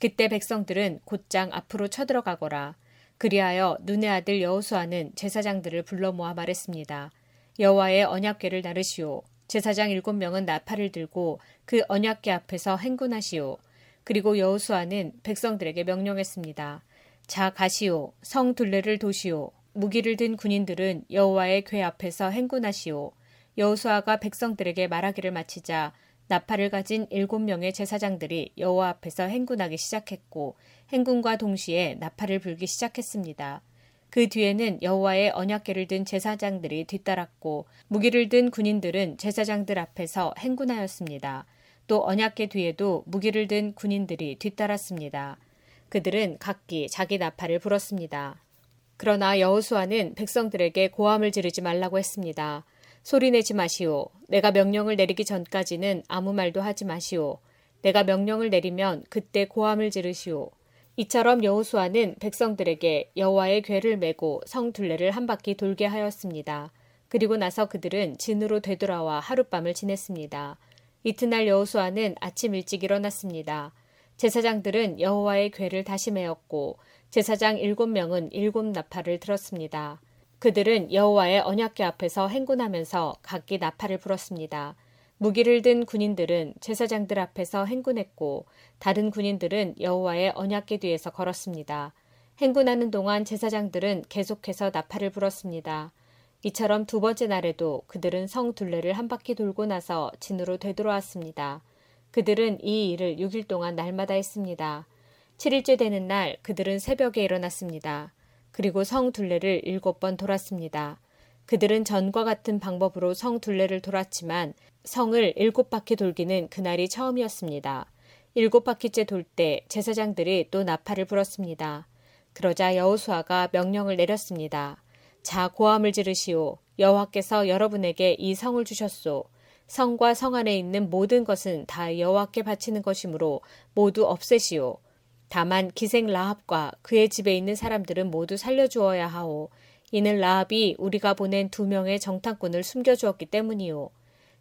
그때 백성들은 곧장 앞으로 쳐들어가거라. 그리하여 눈의 아들 여호수아는 제사장들을 불러 모아 말했습니다. 여호와의 언약궤를 나르시오. 제사장 7명은 나팔을 들고 그 언약궤 앞에서 행군하시오. 그리고 여호수아는 백성들에게 명령했습니다. 자 가시오. 성 둘레를 도시오. 무기를 든 군인들은 여호와의 궤 앞에서 행군하시오. 여호수아가 백성들에게 말하기를 마치자 나팔을 가진 7명의 제사장들이 여호와 앞에서 행군하기 시작했고 행군과 동시에 나팔을 불기 시작했습니다. 그 뒤에는 여호와의 언약궤를 든 제사장들이 뒤따랐고 무기를 든 군인들은 제사장들 앞에서 행군하였습니다. 또 언약궤 뒤에도 무기를 든 군인들이 뒤따랐습니다. 그들은 각기 자기 나팔을 불었습니다. 그러나 여호수아는 백성들에게 고함을 지르지 말라고 했습니다. 소리내지 마시오. 내가 명령을 내리기 전까지는 아무 말도 하지 마시오. 내가 명령을 내리면 그때 고함을 지르시오. 이처럼 여호수아는 백성들에게 여호와의 궤를 메고 성 둘레를 한 바퀴 돌게 하였습니다. 그리고 나서 그들은 진으로 되돌아와 하룻밤을 지냈습니다. 이튿날 여호수아는 아침 일찍 일어났습니다. 제사장들은 여호와의 궤를 다시 메었고 제사장 7명은 7나팔을 들었습니다. 그들은 여호와의 언약궤 앞에서 행군하면서 각기 나팔을 불었습니다. 무기를 든 군인들은 제사장들 앞에서 행군했고 다른 군인들은 여호와의 언약궤 뒤에서 걸었습니다. 행군하는 동안 제사장들은 계속해서 나팔을 불었습니다. 이처럼 두 번째 날에도 그들은 성 둘레를 한 바퀴 돌고 나서 진으로 되돌아왔습니다. 그들은 이 일을 6일 동안 날마다 했습니다. 7일째 되는 날 그들은 새벽에 일어났습니다. 그리고 성 둘레를 7번 돌았습니다. 그들은 전과 같은 방법으로 성 둘레를 돌았지만 성을 7바퀴 돌기는 그날이 처음이었습니다. 7바퀴째 돌 때 제사장들이 또 나팔을 불었습니다. 그러자 여호수아가 명령을 내렸습니다. 자, 고함을 지르시오. 여호와께서 여러분에게 이 성을 주셨소. 성과 성 안에 있는 모든 것은 다 여호와께 바치는 것이므로 모두 없애시오. 다만 기생 라합과 그의 집에 있는 사람들은 모두 살려주어야 하오. 이는 라합이 우리가 보낸 2명의 정탐꾼을 숨겨주었기 때문이오.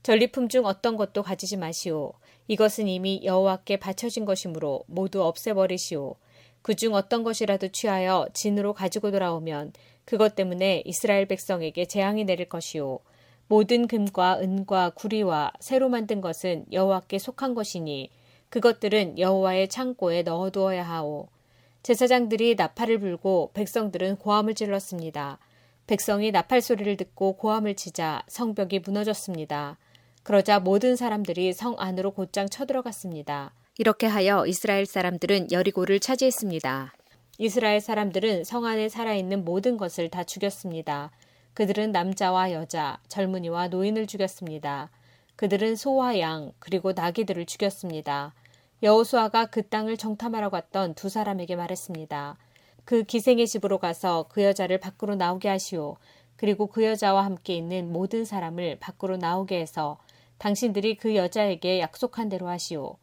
전리품 중 어떤 것도 가지지 마시오. 이것은 이미 여호와께 바쳐진 것이므로 모두 없애버리시오. 그중 어떤 것이라도 취하여 진으로 가지고 돌아오면 그것 때문에 이스라엘 백성에게 재앙이 내릴 것이오. 모든 금과 은과 구리와 새로 만든 것은 여호와께 속한 것이니 그것들은 여호와의 창고에 넣어두어야 하오. 제사장들이 나팔을 불고 백성들은 고함을 질렀습니다. 백성이 나팔 소리를 듣고 고함을 치자 성벽이 무너졌습니다. 그러자 모든 사람들이 성 안으로 곧장 쳐들어갔습니다. 이렇게 하여 이스라엘 사람들은 여리고를 차지했습니다. 이스라엘 사람들은 성 안에 살아있는 모든 것을 다 죽였습니다. 그들은 남자와 여자, 젊은이와 노인을 죽였습니다. 그들은 소와 양, 그리고 나귀들을 죽였습니다. 여호수아가 그 땅을 정탐하러 갔던 2 사람에게 말했습니다. 그 기생의 집으로 가서 그 여자를 밖으로 나오게 하시오. 그리고 그 여자와 함께 있는 모든 사람을 밖으로 나오게 해서 당신들이 그 여자에게 약속한 대로 하시오.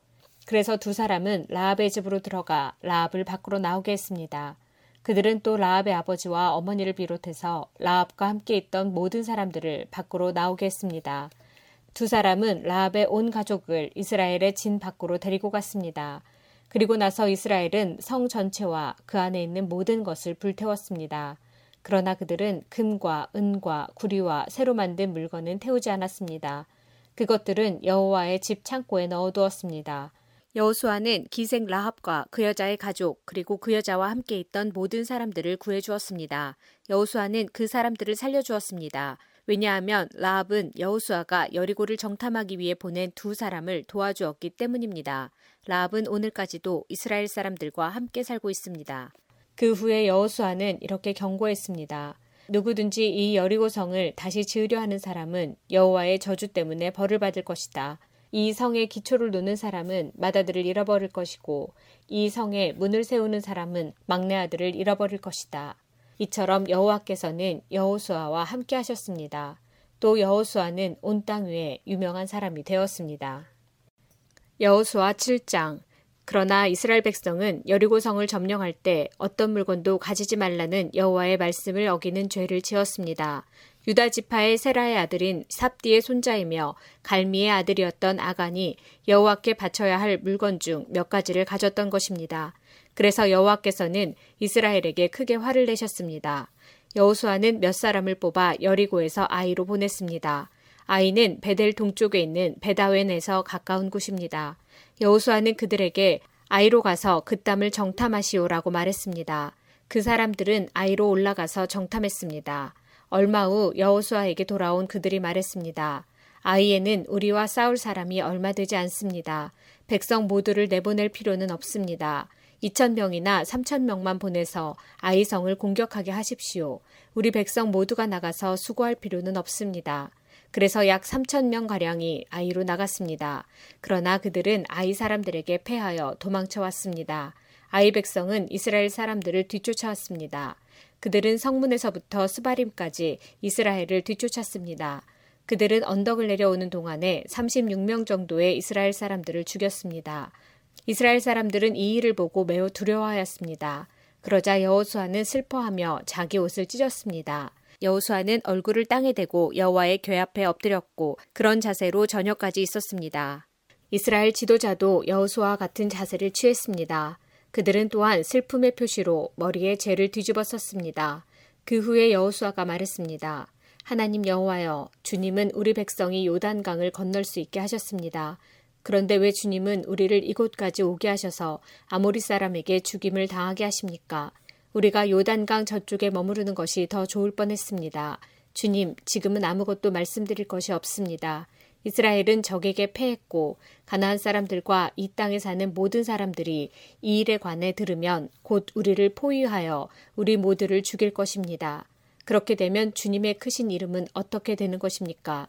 그래서 2 사람은 라합의 집으로 들어가 라합을 밖으로 나오게 했습니다. 그들은 또 라합의 아버지와 어머니를 비롯해서 라합과 함께 있던 모든 사람들을 밖으로 나오게 했습니다. 2 사람은 라합의 온 가족을 이스라엘의 진 밖으로 데리고 갔습니다. 그리고 나서 이스라엘은 성 전체와 그 안에 있는 모든 것을 불태웠습니다. 그러나 그들은 금과 은과 구리와 새로 만든 물건은 태우지 않았습니다. 그것들은 여호와의 집 창고에 넣어두었습니다. 여호수아는 기생 라합과 그 여자의 가족 그리고 그 여자와 함께 있던 모든 사람들을 구해주었습니다. 여호수아는 그 사람들을 살려주었습니다. 왜냐하면 라합은 여호수아가 여리고를 정탐하기 위해 보낸 2 사람을 도와주었기 때문입니다. 라합은 오늘까지도 이스라엘 사람들과 함께 살고 있습니다. 그 후에 여호수아는 이렇게 경고했습니다. 누구든지 이 여리고 성을 다시 지으려 하는 사람은 여호와의 저주 때문에 벌을 받을 것이다. 이 성의 기초를 놓는 사람은 맏아들을 잃어버릴 것이고 이 성의 문을 세우는 사람은 막내 아들을 잃어버릴 것이다. 이처럼 여호와께서는 여호수아와 함께 하셨습니다. 또 여호수아는 온 땅 위에 유명한 사람이 되었습니다. 여호수아 7장. 그러나 이스라엘 백성은 여리고 성을 점령할 때 어떤 물건도 가지지 말라는 여호와의 말씀을 어기는 죄를 지었습니다. 유다 지파의 세라의 아들인 삽디의 손자이며 갈미의 아들이었던 아간이 여호와께 바쳐야 할 물건 중 몇 가지를 가졌던 것입니다. 그래서 여호와께서는 이스라엘에게 크게 화를 내셨습니다. 여호수아는 몇 사람을 뽑아 여리고에서 아이로 보냈습니다. 아이는 베델 동쪽에 있는 베다웬에서 가까운 곳입니다. 여호수아는 그들에게 아이로 가서 그 땅을 정탐하시오라고 말했습니다. 그 사람들은 아이로 올라가서 정탐했습니다. 얼마 후 여호수아에게 돌아온 그들이 말했습니다. 아이에는 우리와 싸울 사람이 얼마 되지 않습니다. 백성 모두를 내보낼 필요는 없습니다. 2,000명이나 3,000명만 보내서 아이성을 공격하게 하십시오. 우리 백성 모두가 나가서 수고할 필요는 없습니다. 그래서 약 3,000명가량이 아이로 나갔습니다. 그러나 그들은 아이 사람들에게 패하여 도망쳐왔습니다. 아이 백성은 이스라엘 사람들을 뒤쫓아왔습니다. 그들은 성문에서부터 스바림까지 이스라엘을 뒤쫓았습니다. 그들은 언덕을 내려오는 동안에 36명 정도의 이스라엘 사람들을 죽였습니다. 이스라엘 사람들은 이 일을 보고 매우 두려워하였습니다. 그러자 여호수아는 슬퍼하며 자기 옷을 찢었습니다. 여호수아는 얼굴을 땅에 대고 여호와의 궤 앞에 엎드렸고 그런 자세로 저녁까지 있었습니다. 이스라엘 지도자도 여호수아와 같은 자세를 취했습니다. 그들은 또한 슬픔의 표시로 머리에 재를 뒤집어 썼습니다. 그 후에 여호수아가 말했습니다. 하나님 여호와여, 주님은 우리 백성이 요단강을 건널 수 있게 하셨습니다. 그런데 왜 주님은 우리를 이곳까지 오게 하셔서 아모리 사람에게 죽임을 당하게 하십니까? 우리가 요단강 저쪽에 머무르는 것이 더 좋을 뻔했습니다. 주님, 지금은 아무것도 말씀드릴 것이 없습니다. 이스라엘은 적에게 패했고 가나안 사람들과 이 땅에 사는 모든 사람들이 이 일에 관해 들으면 곧 우리를 포위하여 우리 모두를 죽일 것입니다. 그렇게 되면 주님의 크신 이름은 어떻게 되는 것입니까?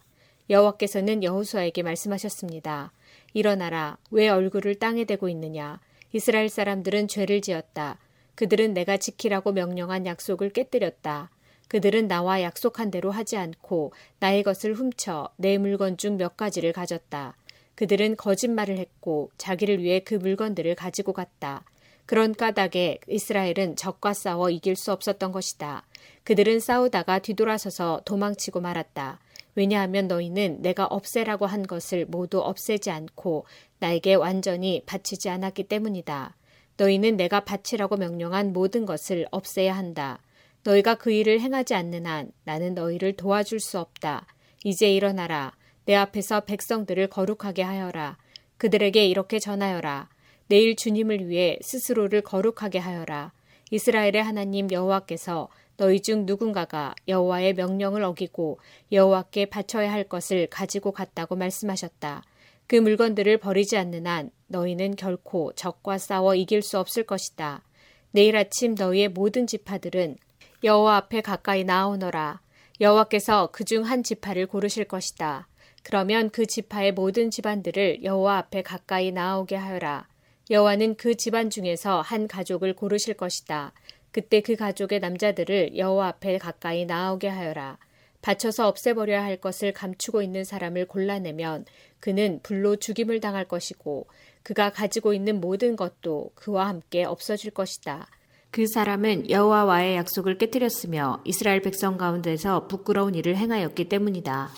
여호와께서는 여호수아에게 말씀하셨습니다. 일어나라. 왜 얼굴을 땅에 대고 있느냐? 이스라엘 사람들은 죄를 지었다. 그들은 내가 지키라고 명령한 약속을 깨뜨렸다. 그들은 나와 약속한 대로 하지 않고 나의 것을 훔쳐 내 물건 중 몇 가지를 가졌다. 그들은 거짓말을 했고 자기를 위해 그 물건들을 가지고 갔다. 그런 까닭에 이스라엘은 적과 싸워 이길 수 없었던 것이다. 그들은 싸우다가 뒤돌아서서 도망치고 말았다. 왜냐하면 너희는 내가 없애라고 한 것을 모두 없애지 않고 나에게 완전히 바치지 않았기 때문이다. 너희는 내가 바치라고 명령한 모든 것을 없애야 한다. 너희가 그 일을 행하지 않는 한 나는 너희를 도와줄 수 없다. 이제 일어나라. 내 앞에서 백성들을 거룩하게 하여라. 그들에게 이렇게 전하여라. 내일 주님을 위해 스스로를 거룩하게 하여라. 이스라엘의 하나님 여호와께서 너희 중 누군가가 여호와의 명령을 어기고 여호와께 바쳐야 할 것을 가지고 갔다고 말씀하셨다. 그 물건들을 버리지 않는 한 너희는 결코 적과 싸워 이길 수 없을 것이다. 내일 아침 너희의 모든 지파들은 여호와 앞에 가까이 나아오너라. 여호와께서 그 중 한 지파를 고르실 것이다. 그러면 그 지파의 모든 집안들을 여호와 앞에 가까이 나아오게 하여라. 여호와는 그 집안 중에서 한 가족을 고르실 것이다. 그때 그 가족의 남자들을 여호와 앞에 가까이 나아오게 하여라. 바쳐서 없애버려야 할 것을 감추고 있는 사람을 골라내면 그는 불로 죽임을 당할 것이고 그가 가지고 있는 모든 것도 그와 함께 없어질 것이다. 그 사람은 여호와와의 약속을 깨뜨렸으며 이스라엘 백성 가운데서 부끄러운 일을 행하였기 때문이다.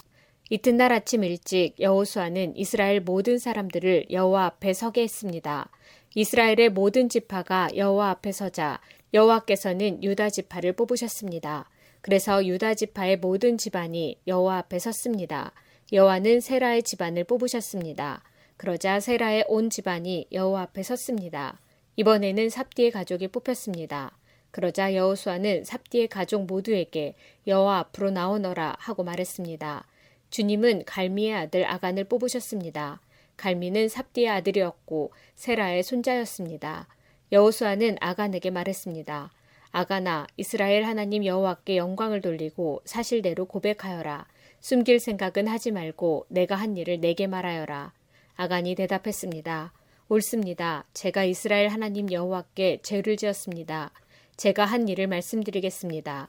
이튿날 아침 일찍 여호수아는 이스라엘 모든 사람들을 여호와 앞에 서게 했습니다. 이스라엘의 모든 지파가 여호와 앞에 서자 여호와께서는 유다 지파를 뽑으셨습니다. 그래서 유다 지파의 모든 집안이 여호와 앞에 섰습니다. 여호와는 세라의 집안을 뽑으셨습니다. 그러자 세라의 온 집안이 여호와 앞에 섰습니다. 이번에는 삽디의 가족이 뽑혔습니다. 그러자 여호수아는 삽디의 가족 모두에게 여호와 앞으로 나오너라 하고 말했습니다. 주님은 갈미의 아들 아간을 뽑으셨습니다. 갈미는 삽디의 아들이었고 세라의 손자였습니다. 여호수아는 아간에게 말했습니다. 아간아, 이스라엘 하나님 여호와께 영광을 돌리고 사실대로 고백하여라. 숨길 생각은 하지 말고 내가 한 일을 내게 말하여라. 아간이 대답했습니다. 옳습니다. 제가 이스라엘 하나님 여호와께 죄를 지었습니다. 제가 한 일을 말씀드리겠습니다.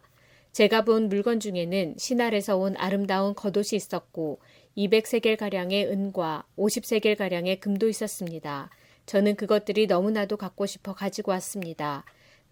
제가 본 물건 중에는 시날에서 온 아름다운 겉옷이 있었고 200세겔가량의 은과 50세겔가량의 금도 있었습니다. 저는 그것들이 너무나도 갖고 싶어 가지고 왔습니다.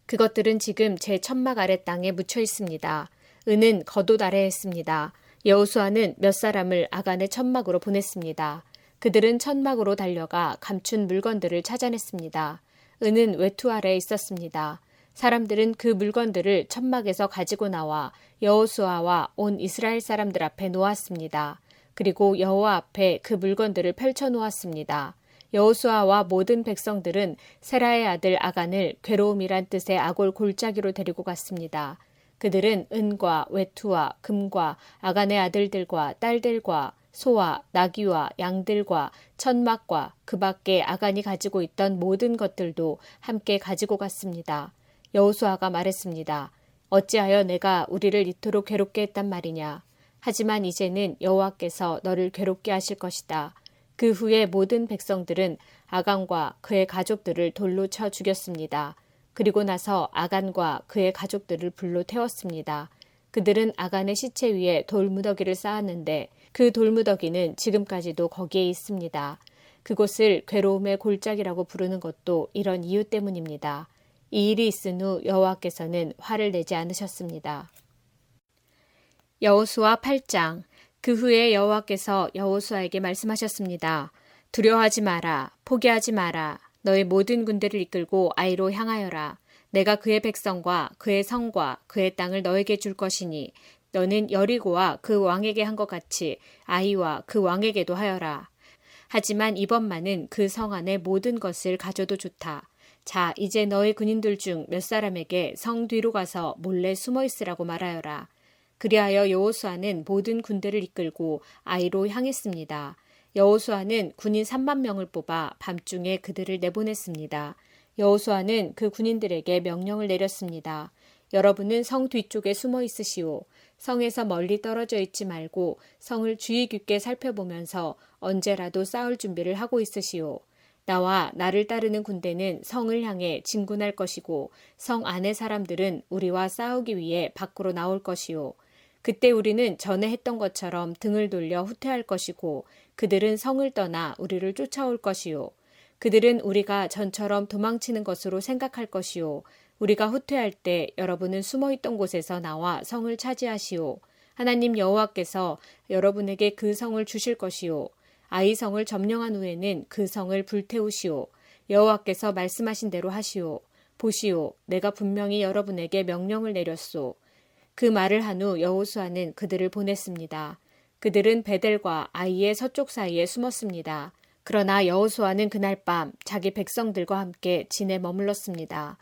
그것들은 지금 제 천막 아래 땅에 묻혀 있습니다. 은은 겉옷 아래에 있습니다. 여호수아는 몇 사람을 아간의 천막으로 보냈습니다. 그들은 천막으로 달려가 감춘 물건들을 찾아냈습니다. 은은 외투 아래에 있었습니다. 사람들은 그 물건들을 천막에서 가지고 나와 여호수아와 온 이스라엘 사람들 앞에 놓았습니다. 그리고 여호와 앞에 그 물건들을 펼쳐놓았습니다. 여호수아와 모든 백성들은 세라의 아들 아간을 괴로움이란 뜻의 아골 골짜기로 데리고 갔습니다. 그들은 은과 외투와 금과 아간의 아들들과 딸들과 소와 나귀와 양들과 천막과 그 밖에 아간이 가지고 있던 모든 것들도 함께 가지고 갔습니다. 여호수아가 말했습니다. 어찌하여 내가 우리를 이토록 괴롭게 했단 말이냐. 하지만 이제는 여호와께서 너를 괴롭게 하실 것이다. 그 후에 모든 백성들은 아간과 그의 가족들을 돌로 쳐 죽였습니다. 그리고 나서 아간과 그의 가족들을 불로 태웠습니다. 그들은 아간의 시체 위에 돌무더기를 쌓았는데 그 돌무더기는 지금까지도 거기에 있습니다. 그곳을 괴로움의 골짜기라고 부르는 것도 이런 이유 때문입니다. 이 일이 있은 후 여호와께서는 화를 내지 않으셨습니다. 여호수아 8장. 그 후에 여호와께서 여호수아에게 말씀하셨습니다. 두려워하지 마라. 포기하지 마라. 너의 모든 군대를 이끌고 아이로 향하여라. 내가 그의 백성과 그의 성과 그의 땅을 너에게 줄 것이니 너는 여리고와 그 왕에게 한 것 같이 아이와 그 왕에게도 하여라. 하지만 이번만은 그 성 안의 모든 것을 가져도 좋다. 자, 이제 너의 군인들 중 몇 사람에게 성 뒤로 가서 몰래 숨어 있으라고 말하여라. 그리하여 여호수아는 모든 군대를 이끌고 아이로 향했습니다. 여호수아는 군인 3만 명을 뽑아 밤중에 그들을 내보냈습니다. 여호수아는 그 군인들에게 명령을 내렸습니다. 여러분은 성 뒤쪽에 숨어 있으시오. 성에서 멀리 떨어져 있지 말고 성을 주의 깊게 살펴보면서 언제라도 싸울 준비를 하고 있으시오. 나와 나를 따르는 군대는 성을 향해 진군할 것이고 성 안의 사람들은 우리와 싸우기 위해 밖으로 나올 것이오. 그때 우리는 전에 했던 것처럼 등을 돌려 후퇴할 것이고 그들은 성을 떠나 우리를 쫓아올 것이오. 그들은 우리가 전처럼 도망치는 것으로 생각할 것이오. 우리가 후퇴할 때 여러분은 숨어있던 곳에서 나와 성을 차지하시오. 하나님 여호와께서 여러분에게 그 성을 주실 것이오. 아이 성을 점령한 후에는 그 성을 불태우시오. 여호와께서 말씀하신 대로 하시오. 보시오. 내가 분명히 여러분에게 명령을 내렸소. 그 말을 한 후 여호수아는 그들을 보냈습니다. 그들은 베델과 아이의 서쪽 사이에 숨었습니다. 그러나 여호수아는 그날 밤 자기 백성들과 함께 진에 머물렀습니다.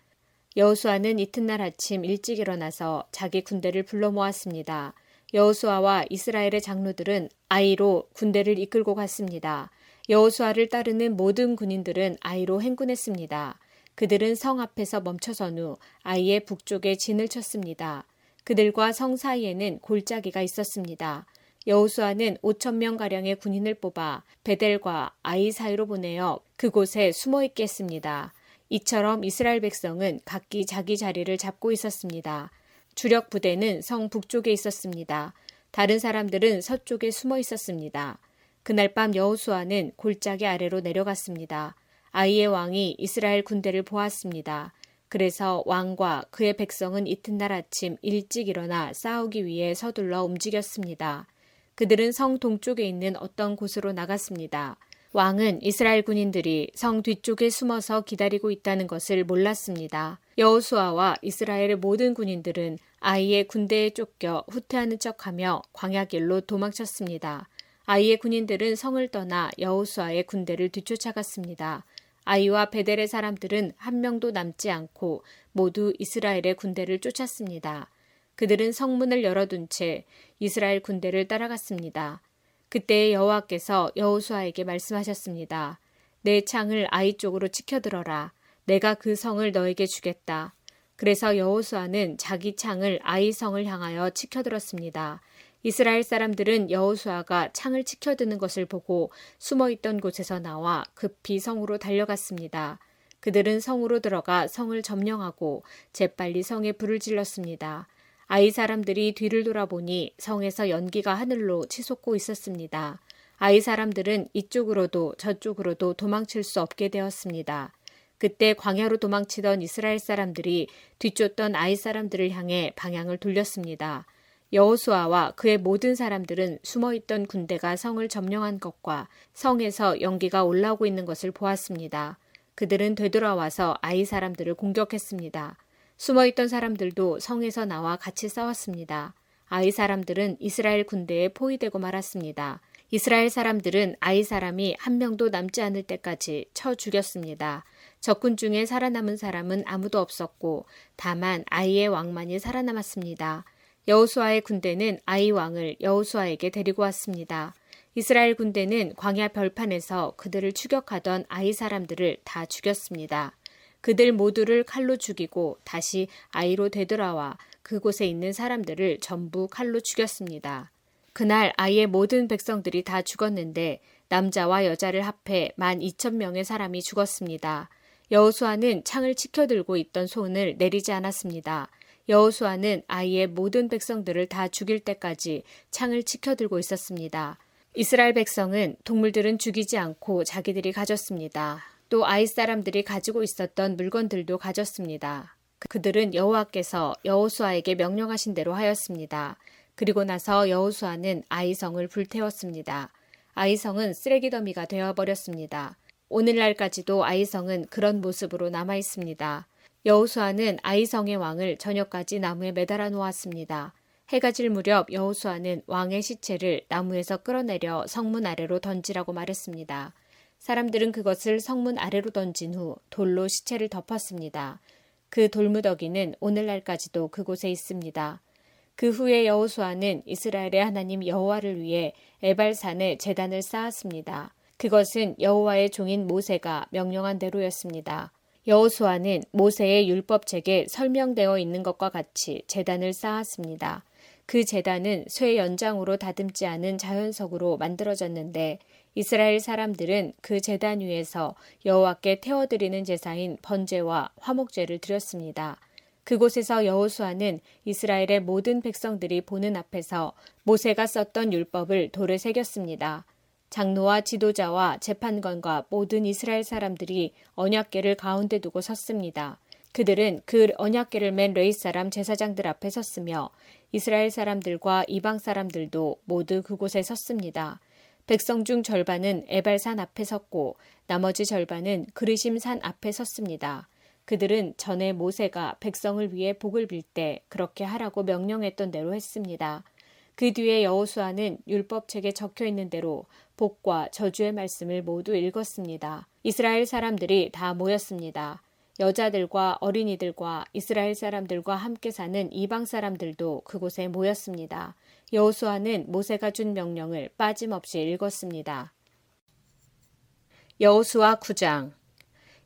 여호수아는 이튿날 아침 일찍 일어나서 자기 군대를 불러 모았습니다. 여호수아와 이스라엘의 장로들은 아이로 군대를 이끌고 갔습니다. 여호수아를 따르는 모든 군인들은 아이로 행군했습니다. 그들은 성 앞에서 멈춰선 후 아이의 북쪽에 진을 쳤습니다. 그들과 성 사이에는 골짜기가 있었습니다. 여호수아는 5,000명가량의 군인을 뽑아 베델과 아이 사이로 보내어 그곳에 숨어있게 했습니다. 이처럼 이스라엘 백성은 각기 자기 자리를 잡고 있었습니다. 주력 부대는 성 북쪽에 있었습니다. 다른 사람들은 서쪽에 숨어 있었습니다. 그날 밤 여호수아는 골짜기 아래로 내려갔습니다. 아이의 왕이 이스라엘 군대를 보았습니다. 그래서 왕과 그의 백성은 이튿날 아침 일찍 일어나 싸우기 위해 서둘러 움직였습니다. 그들은 성 동쪽에 있는 어떤 곳으로 나갔습니다. 왕은 이스라엘 군인들이 성 뒤쪽에 숨어서 기다리고 있다는 것을 몰랐습니다. 여호수아와 이스라엘의 모든 군인들은 아이의 군대에 쫓겨 후퇴하는 척하며 광야길로 도망쳤습니다. 아이의 군인들은 성을 떠나 여호수아의 군대를 뒤쫓아갔습니다. 아이와 베델의 사람들은 한 명도 남지 않고 모두 이스라엘의 군대를 쫓았습니다. 그들은 성문을 열어둔 채 이스라엘 군대를 따라갔습니다. 그때 여호와께서 여호수아에게 말씀하셨습니다. 내 창을 아이 쪽으로 치켜들어라. 내가 그 성을 너에게 주겠다. 그래서 여호수아는 자기 창을 아이 성을 향하여 치켜들었습니다. 이스라엘 사람들은 여호수아가 창을 치켜드는 것을 보고 숨어있던 곳에서 나와 급히 성으로 달려갔습니다. 그들은 성으로 들어가 성을 점령하고 재빨리 성에 불을 질렀습니다. 아이 사람들이 뒤를 돌아보니 성에서 연기가 하늘로 치솟고 있었습니다. 아이 사람들은 이쪽으로도 저쪽으로도 도망칠 수 없게 되었습니다. 그때 광야로 도망치던 이스라엘 사람들이 뒤쫓던 아이 사람들을 향해 방향을 돌렸습니다. 여호수아와 그의 모든 사람들은 숨어있던 군대가 성을 점령한 것과 성에서 연기가 올라오고 있는 것을 보았습니다. 그들은 되돌아와서 아이 사람들을 공격했습니다. 숨어있던 사람들도 성에서 나와 같이 싸웠습니다. 아이 사람들은 이스라엘 군대에 포위되고 말았습니다. 이스라엘 사람들은 아이 사람이 한 명도 남지 않을 때까지 쳐 죽였습니다. 적군 중에 살아남은 사람은 아무도 없었고 다만 아이의 왕만이 살아남았습니다. 여호수아의 군대는 아이 왕을 여호수아에게 데리고 왔습니다. 이스라엘 군대는 광야 별판에서 그들을 추격하던 아이 사람들을 다 죽였습니다. 그들 모두를 칼로 죽이고 다시 아이로 되돌아와 그곳에 있는 사람들을 전부 칼로 죽였습니다. 그날 아예 모든 백성들이 다 죽었는데 남자와 여자를 합해 12,000명의 사람이 죽었습니다. 여호수아는 창을 치켜들고 있던 손을 내리지 않았습니다. 여호수아는 아예 모든 백성들을 다 죽일 때까지 창을 치켜들고 있었습니다. 이스라엘 백성은 동물들은 죽이지 않고 자기들이 가졌습니다. 또 아이 사람들이 가지고 있었던 물건들도 가졌습니다. 그들은 여호와께서 여호수아에게 명령하신 대로 하였습니다. 그리고 나서 여호수아는 아이성을 불태웠습니다. 아이성은 쓰레기 더미가 되어버렸습니다. 오늘날까지도 아이성은 그런 모습으로 남아있습니다. 여호수아는 아이성의 왕을 저녁까지 나무에 매달아 놓았습니다. 해가 질 무렵 여호수아는 왕의 시체를 나무에서 끌어내려 성문 아래로 던지라고 말했습니다. 사람들은 그것을 성문 아래로 던진 후 돌로 시체를 덮었습니다. 그 돌무더기는 오늘날까지도 그곳에 있습니다. 그 후에 여호수아는 이스라엘의 하나님 여호와를 위해 에발산에 제단을 쌓았습니다. 그것은 여호와의 종인 모세가 명령한 대로였습니다. 여호수아는 모세의 율법책에 설명되어 있는 것과 같이 제단을 쌓았습니다. 그 제단은 쇠 연장으로 다듬지 않은 자연석으로 만들어졌는데 이스라엘 사람들은 그 제단 위에서 여호와께 태워드리는 제사인 번제와 화목제를 드렸습니다. 그곳에서 여호수아는 이스라엘의 모든 백성들이 보는 앞에서 모세가 썼던 율법을 돌에 새겼습니다. 장로와 지도자와 재판관과 모든 이스라엘 사람들이 언약궤를 가운데 두고 섰습니다. 그들은 그 언약궤를 맨 레위 사람 제사장들 앞에 섰으며 이스라엘 사람들과 이방 사람들도 모두 그곳에 섰습니다. 백성 중 절반은 에발산 앞에 섰고 나머지 절반은 그르심산 앞에 섰습니다. 그들은 전에 모세가 백성을 위해 복을 빌 때 그렇게 하라고 명령했던 대로 했습니다. 그 뒤에 여호수아는 율법책에 적혀 있는 대로 복과 저주의 말씀을 모두 읽었습니다. 이스라엘 사람들이 다 모였습니다. 여자들과 어린이들과 이스라엘 사람들과 함께 사는 이방 사람들도 그곳에 모였습니다. 여호수아는 모세가 준 명령을 빠짐없이 읽었습니다. 여호수아 9장.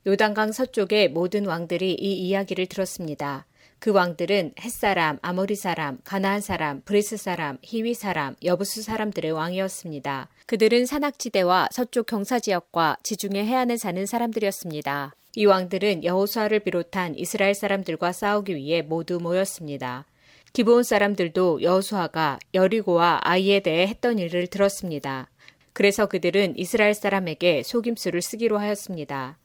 요단강 서쪽의 모든 왕들이 이 이야기를 들었습니다. 그 왕들은 햇사람, 아모리사람, 가나안사람, 브리스사람, 히위사람, 여부수사람들의 왕이었습니다. 그들은 산악지대와 서쪽 경사지역과 지중해 해안에 사는 사람들이었습니다. 이 왕들은 여호수아를 비롯한 이스라엘 사람들과 싸우기 위해 모두 모였습니다. 기브온 사람들도 여호수아가 여리고와 아이에 대해 했던 일을 들었습니다. 그래서 그들은 이스라엘 사람에게 속임수를 쓰기로 하였습니다.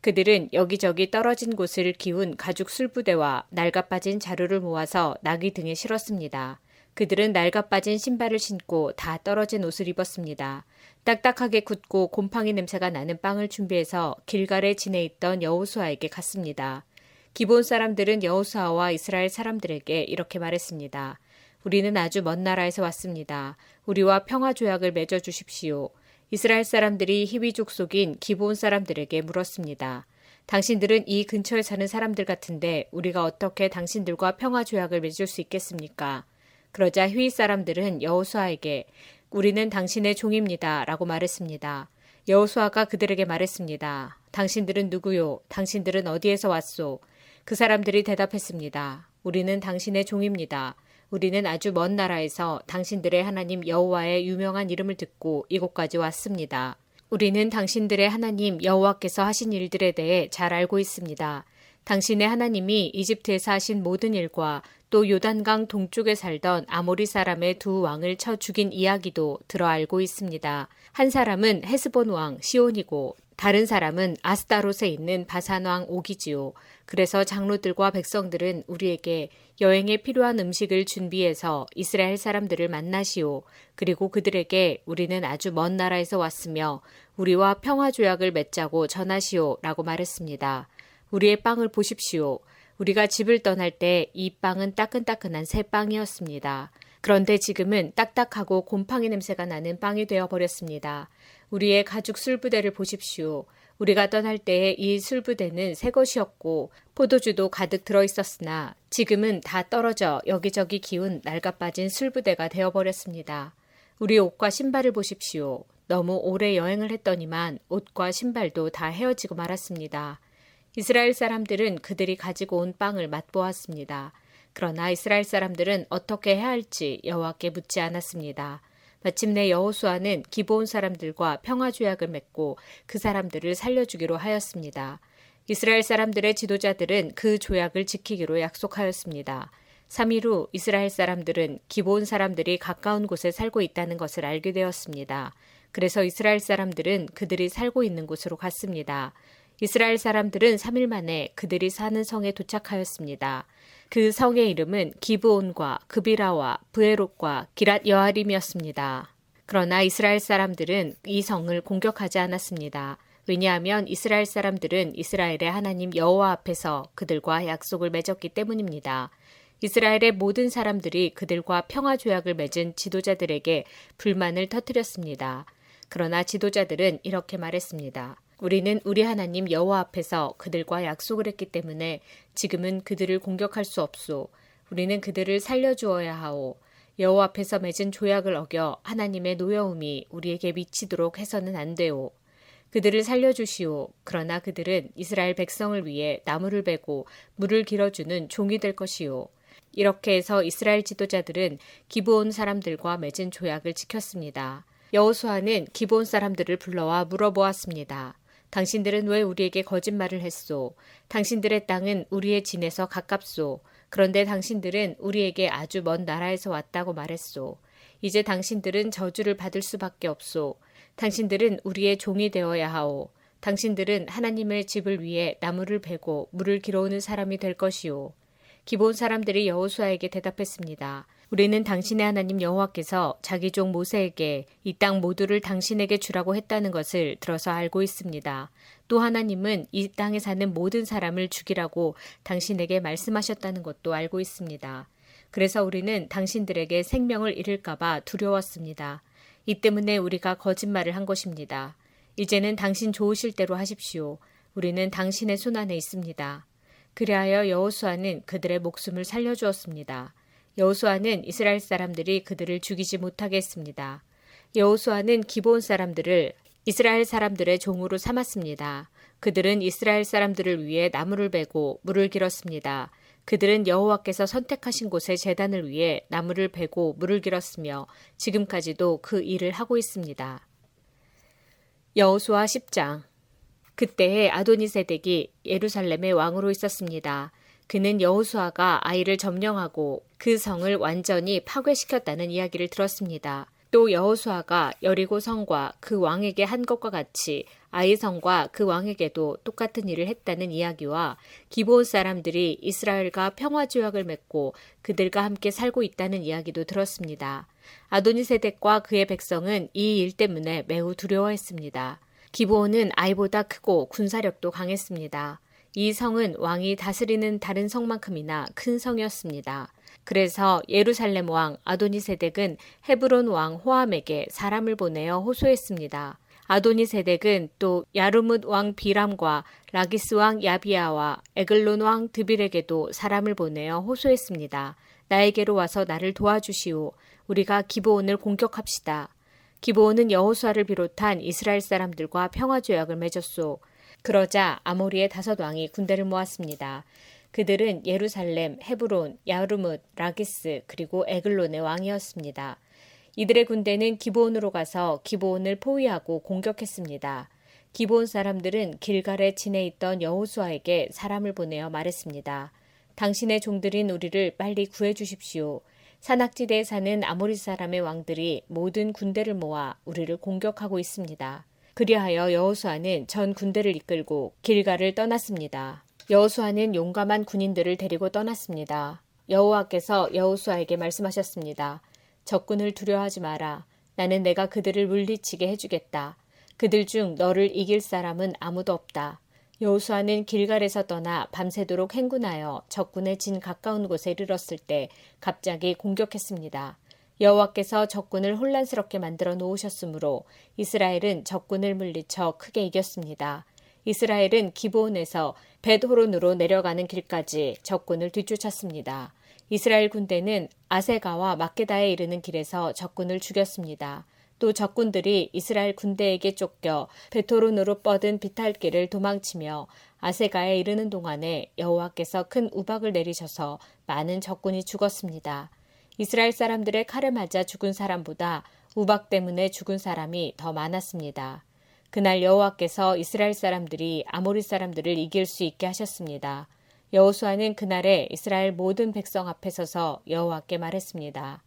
그들은 여기저기 떨어진 곳을 기운 가죽 술부대와 낡아빠진 자루를 모아서 나귀 등에 실었습니다. 그들은 낡아빠진 신발을 신고 다 떨어진 옷을 입었습니다. 딱딱하게 굳고 곰팡이 냄새가 나는 빵을 준비해서 길갈에 지내 있던 여호수아에게 갔습니다. 기브온 사람들은 여호수아와 이스라엘 사람들에게 이렇게 말했습니다. 우리는 아주 먼 나라에서 왔습니다. 우리와 평화 조약을 맺어 주십시오. 이스라엘 사람들이 히위 족속인 기브온 사람들에게 물었습니다. 당신들은 이 근처에 사는 사람들 같은데 우리가 어떻게 당신들과 평화 조약을 맺을 수 있겠습니까? 그러자 히위 사람들은 여호수아에게 우리는 당신의 종입니다 라고 말했습니다. 여호수아가 그들에게 말했습니다. 당신들은 누구요? 당신들은 어디에서 왔소? 그 사람들이 대답했습니다. 우리는 당신의 종입니다. 우리는 아주 먼 나라에서 당신들의 하나님 여호와의 유명한 이름을 듣고 이곳까지 왔습니다. 우리는 당신들의 하나님 여호와께서 하신 일들에 대해 잘 알고 있습니다. 당신의 하나님이 이집트에서 하신 모든 일과 또 요단강 동쪽에 살던 아모리 사람의 두 왕을 쳐 죽인 이야기도 들어 알고 있습니다. 한 사람은 헤스본 왕 시온이고 다른 사람은 아스타롯에 있는 바산 왕 오기지요. 그래서 장로들과 백성들은 우리에게 여행에 필요한 음식을 준비해서 이스라엘 사람들을 만나시오. 그리고 그들에게 우리는 아주 먼 나라에서 왔으며 우리와 평화 조약을 맺자고 전하시오 라고 말했습니다. 우리의 빵을 보십시오. 우리가 집을 떠날 때 이 빵은 따끈따끈한 새 빵이었습니다. 그런데 지금은 딱딱하고 곰팡이 냄새가 나는 빵이 되어버렸습니다. 우리의 가죽 술부대를 보십시오. 우리가 떠날 때의 이 술부대는 새 것이었고 포도주도 가득 들어있었으나 지금은 다 떨어져 여기저기 기운 낡아빠진 술부대가 되어버렸습니다. 우리 옷과 신발을 보십시오. 너무 오래 여행을 했더니만 옷과 신발도 다 헤어지고 말았습니다. 이스라엘 사람들은 그들이 가지고 온 빵을 맛보았습니다. 그러나 이스라엘 사람들은 어떻게 해야 할지 여호와께 묻지 않았습니다. 마침내 여호수아는 기브온 사람들과 평화 조약을 맺고 그 사람들을 살려주기로 하였습니다. 이스라엘 사람들의 지도자들은 그 조약을 지키기로 약속하였습니다. 3일 후 이스라엘 사람들은 기브온 사람들이 가까운 곳에 살고 있다는 것을 알게 되었습니다. 그래서 이스라엘 사람들은 그들이 살고 있는 곳으로 갔습니다. 이스라엘 사람들은 3일 만에 그들이 사는 성에 도착하였습니다. 그 성의 이름은 기브온과 그비라와 브에롯과 기랏 여아림이었습니다. 그러나 이스라엘 사람들은 이 성을 공격하지 않았습니다. 왜냐하면 이스라엘 사람들은 이스라엘의 하나님 여호와 앞에서 그들과 약속을 맺었기 때문입니다. 이스라엘의 모든 사람들이 그들과 평화 조약을 맺은 지도자들에게 불만을 터뜨렸습니다. 그러나 지도자들은 이렇게 말했습니다. 우리는 우리 하나님 여호와 앞에서 그들과 약속을 했기 때문에 지금은 그들을 공격할 수 없소. 우리는 그들을 살려주어야 하오. 여호와 앞에서 맺은 조약을 어겨 하나님의 노여움이 우리에게 미치도록 해서는 안 되오. 그들을 살려주시오. 그러나 그들은 이스라엘 백성을 위해 나무를 베고 물을 길어주는 종이 될 것이오. 이렇게 해서 이스라엘 지도자들은 기브온 사람들과 맺은 조약을 지켰습니다. 여호수아는 기브온 사람들을 불러와 물어보았습니다. 당신들은 왜 우리에게 거짓말을 했소? 당신들의 땅은 우리의 진에서 가깝소. 그런데 당신들은 우리에게 아주 먼 나라에서 왔다고 말했소. 이제 당신들은 저주를 받을 수밖에 없소. 당신들은 우리의 종이 되어야 하오. 당신들은 하나님의 집을 위해 나무를 베고 물을 길어오는 사람이 될 것이오. 기브온 사람들이 여호수아에게 대답했습니다. 우리는 당신의 하나님 여호와께서 자기 종 모세에게 이 땅 모두를 당신에게 주라고 했다는 것을 들어서 알고 있습니다. 또 하나님은 이 땅에 사는 모든 사람을 죽이라고 당신에게 말씀하셨다는 것도 알고 있습니다. 그래서 우리는 당신들에게 생명을 잃을까봐 두려웠습니다. 이 때문에 우리가 거짓말을 한 것입니다. 이제는 당신 좋으실 대로 하십시오. 우리는 당신의 손안에 있습니다. 그리하여 여호수아는 그들의 목숨을 살려주었습니다. 여호수아는 이스라엘 사람들이 그들을 죽이지 못하게 했습니다. 여호수아는 기브온 사람들을 이스라엘 사람들의 종으로 삼았습니다. 그들은 이스라엘 사람들을 위해 나무를 베고 물을 길었습니다. 그들은 여호와께서 선택하신 곳에 제단을 위해 나무를 베고 물을 길었으며 지금까지도 그 일을 하고 있습니다. 여호수아 10장. 그때에 아도니세덱이 예루살렘의 왕으로 있었습니다. 그는 여호수아가 아이를 점령하고 그 성을 완전히 파괴시켰다는 이야기를 들었습니다. 또 여호수아가 여리고 성과 그 왕에게 한 것과 같이 아이 성과 그 왕에게도 똑같은 일을 했다는 이야기와 기브온 사람들이 이스라엘과 평화 조약을 맺고 그들과 함께 살고 있다는 이야기도 들었습니다. 아도니세덱과 그의 백성은 이 일 때문에 매우 두려워했습니다. 기브온은 아이보다 크고 군사력도 강했습니다. 이 성은 왕이 다스리는 다른 성만큼이나 큰 성이었습니다. 그래서 예루살렘 왕 아도니세덱은 헤브론 왕 호암에게 사람을 보내어 호소했습니다. 아도니세덱은 또 야르뭇 왕 비람과 라기스 왕 야비아와 에글론 왕 드빌에게도 사람을 보내어 호소했습니다. 나에게로 와서 나를 도와주시오. 우리가 기브온을 공격합시다. 기브온은 여호수아를 비롯한 이스라엘 사람들과 평화 조약을 맺었소. 그러자 아모리의 5 왕이 군대를 모았습니다. 그들은 예루살렘, 헤브론, 야르뭇, 라기스 그리고 에글론의 왕이었습니다. 이들의 군대는 기브온으로 가서 기브온을 포위하고 공격했습니다. 기브온 사람들은 길갈에 지내 있던 여호수아에게 사람을 보내어 말했습니다. 당신의 종들인 우리를 빨리 구해 주십시오. 산악지대에 사는 아모리 사람의 왕들이 모든 군대를 모아 우리를 공격하고 있습니다. 그리하여 여호수아는 전 군대를 이끌고 길갈을 떠났습니다. 여호수아는 용감한 군인들을 데리고 떠났습니다. 여호와께서 여호수아에게 말씀하셨습니다. 적군을 두려워하지 마라. 나는 내가 그들을 물리치게 해주겠다. 그들 중 너를 이길 사람은 아무도 없다. 여호수아는 길갈에서 떠나 밤새도록 행군하여 적군의 진 가까운 곳에 이르렀을 때 갑자기 공격했습니다. 여호와께서 적군을 혼란스럽게 만들어 놓으셨으므로 이스라엘은 적군을 물리쳐 크게 이겼습니다. 이스라엘은 기브온에서 벳호론으로 내려가는 길까지 적군을 뒤쫓았습니다. 이스라엘 군대는 아세가와 막게다에 이르는 길에서 적군을 죽였습니다. 또 적군들이 이스라엘 군대에게 쫓겨 베토론으로 뻗은 비탈길을 도망치며 아세가에 이르는 동안에 여호와께서 큰 우박을 내리셔서 많은 적군이 죽었습니다. 이스라엘 사람들의 칼을 맞아 죽은 사람보다 우박 때문에 죽은 사람이 더 많았습니다. 그날 여호와께서 이스라엘 사람들이 아모리 사람들을 이길 수 있게 하셨습니다. 여호수아는 그날에 이스라엘 모든 백성 앞에 서서 여호와께 말했습니다.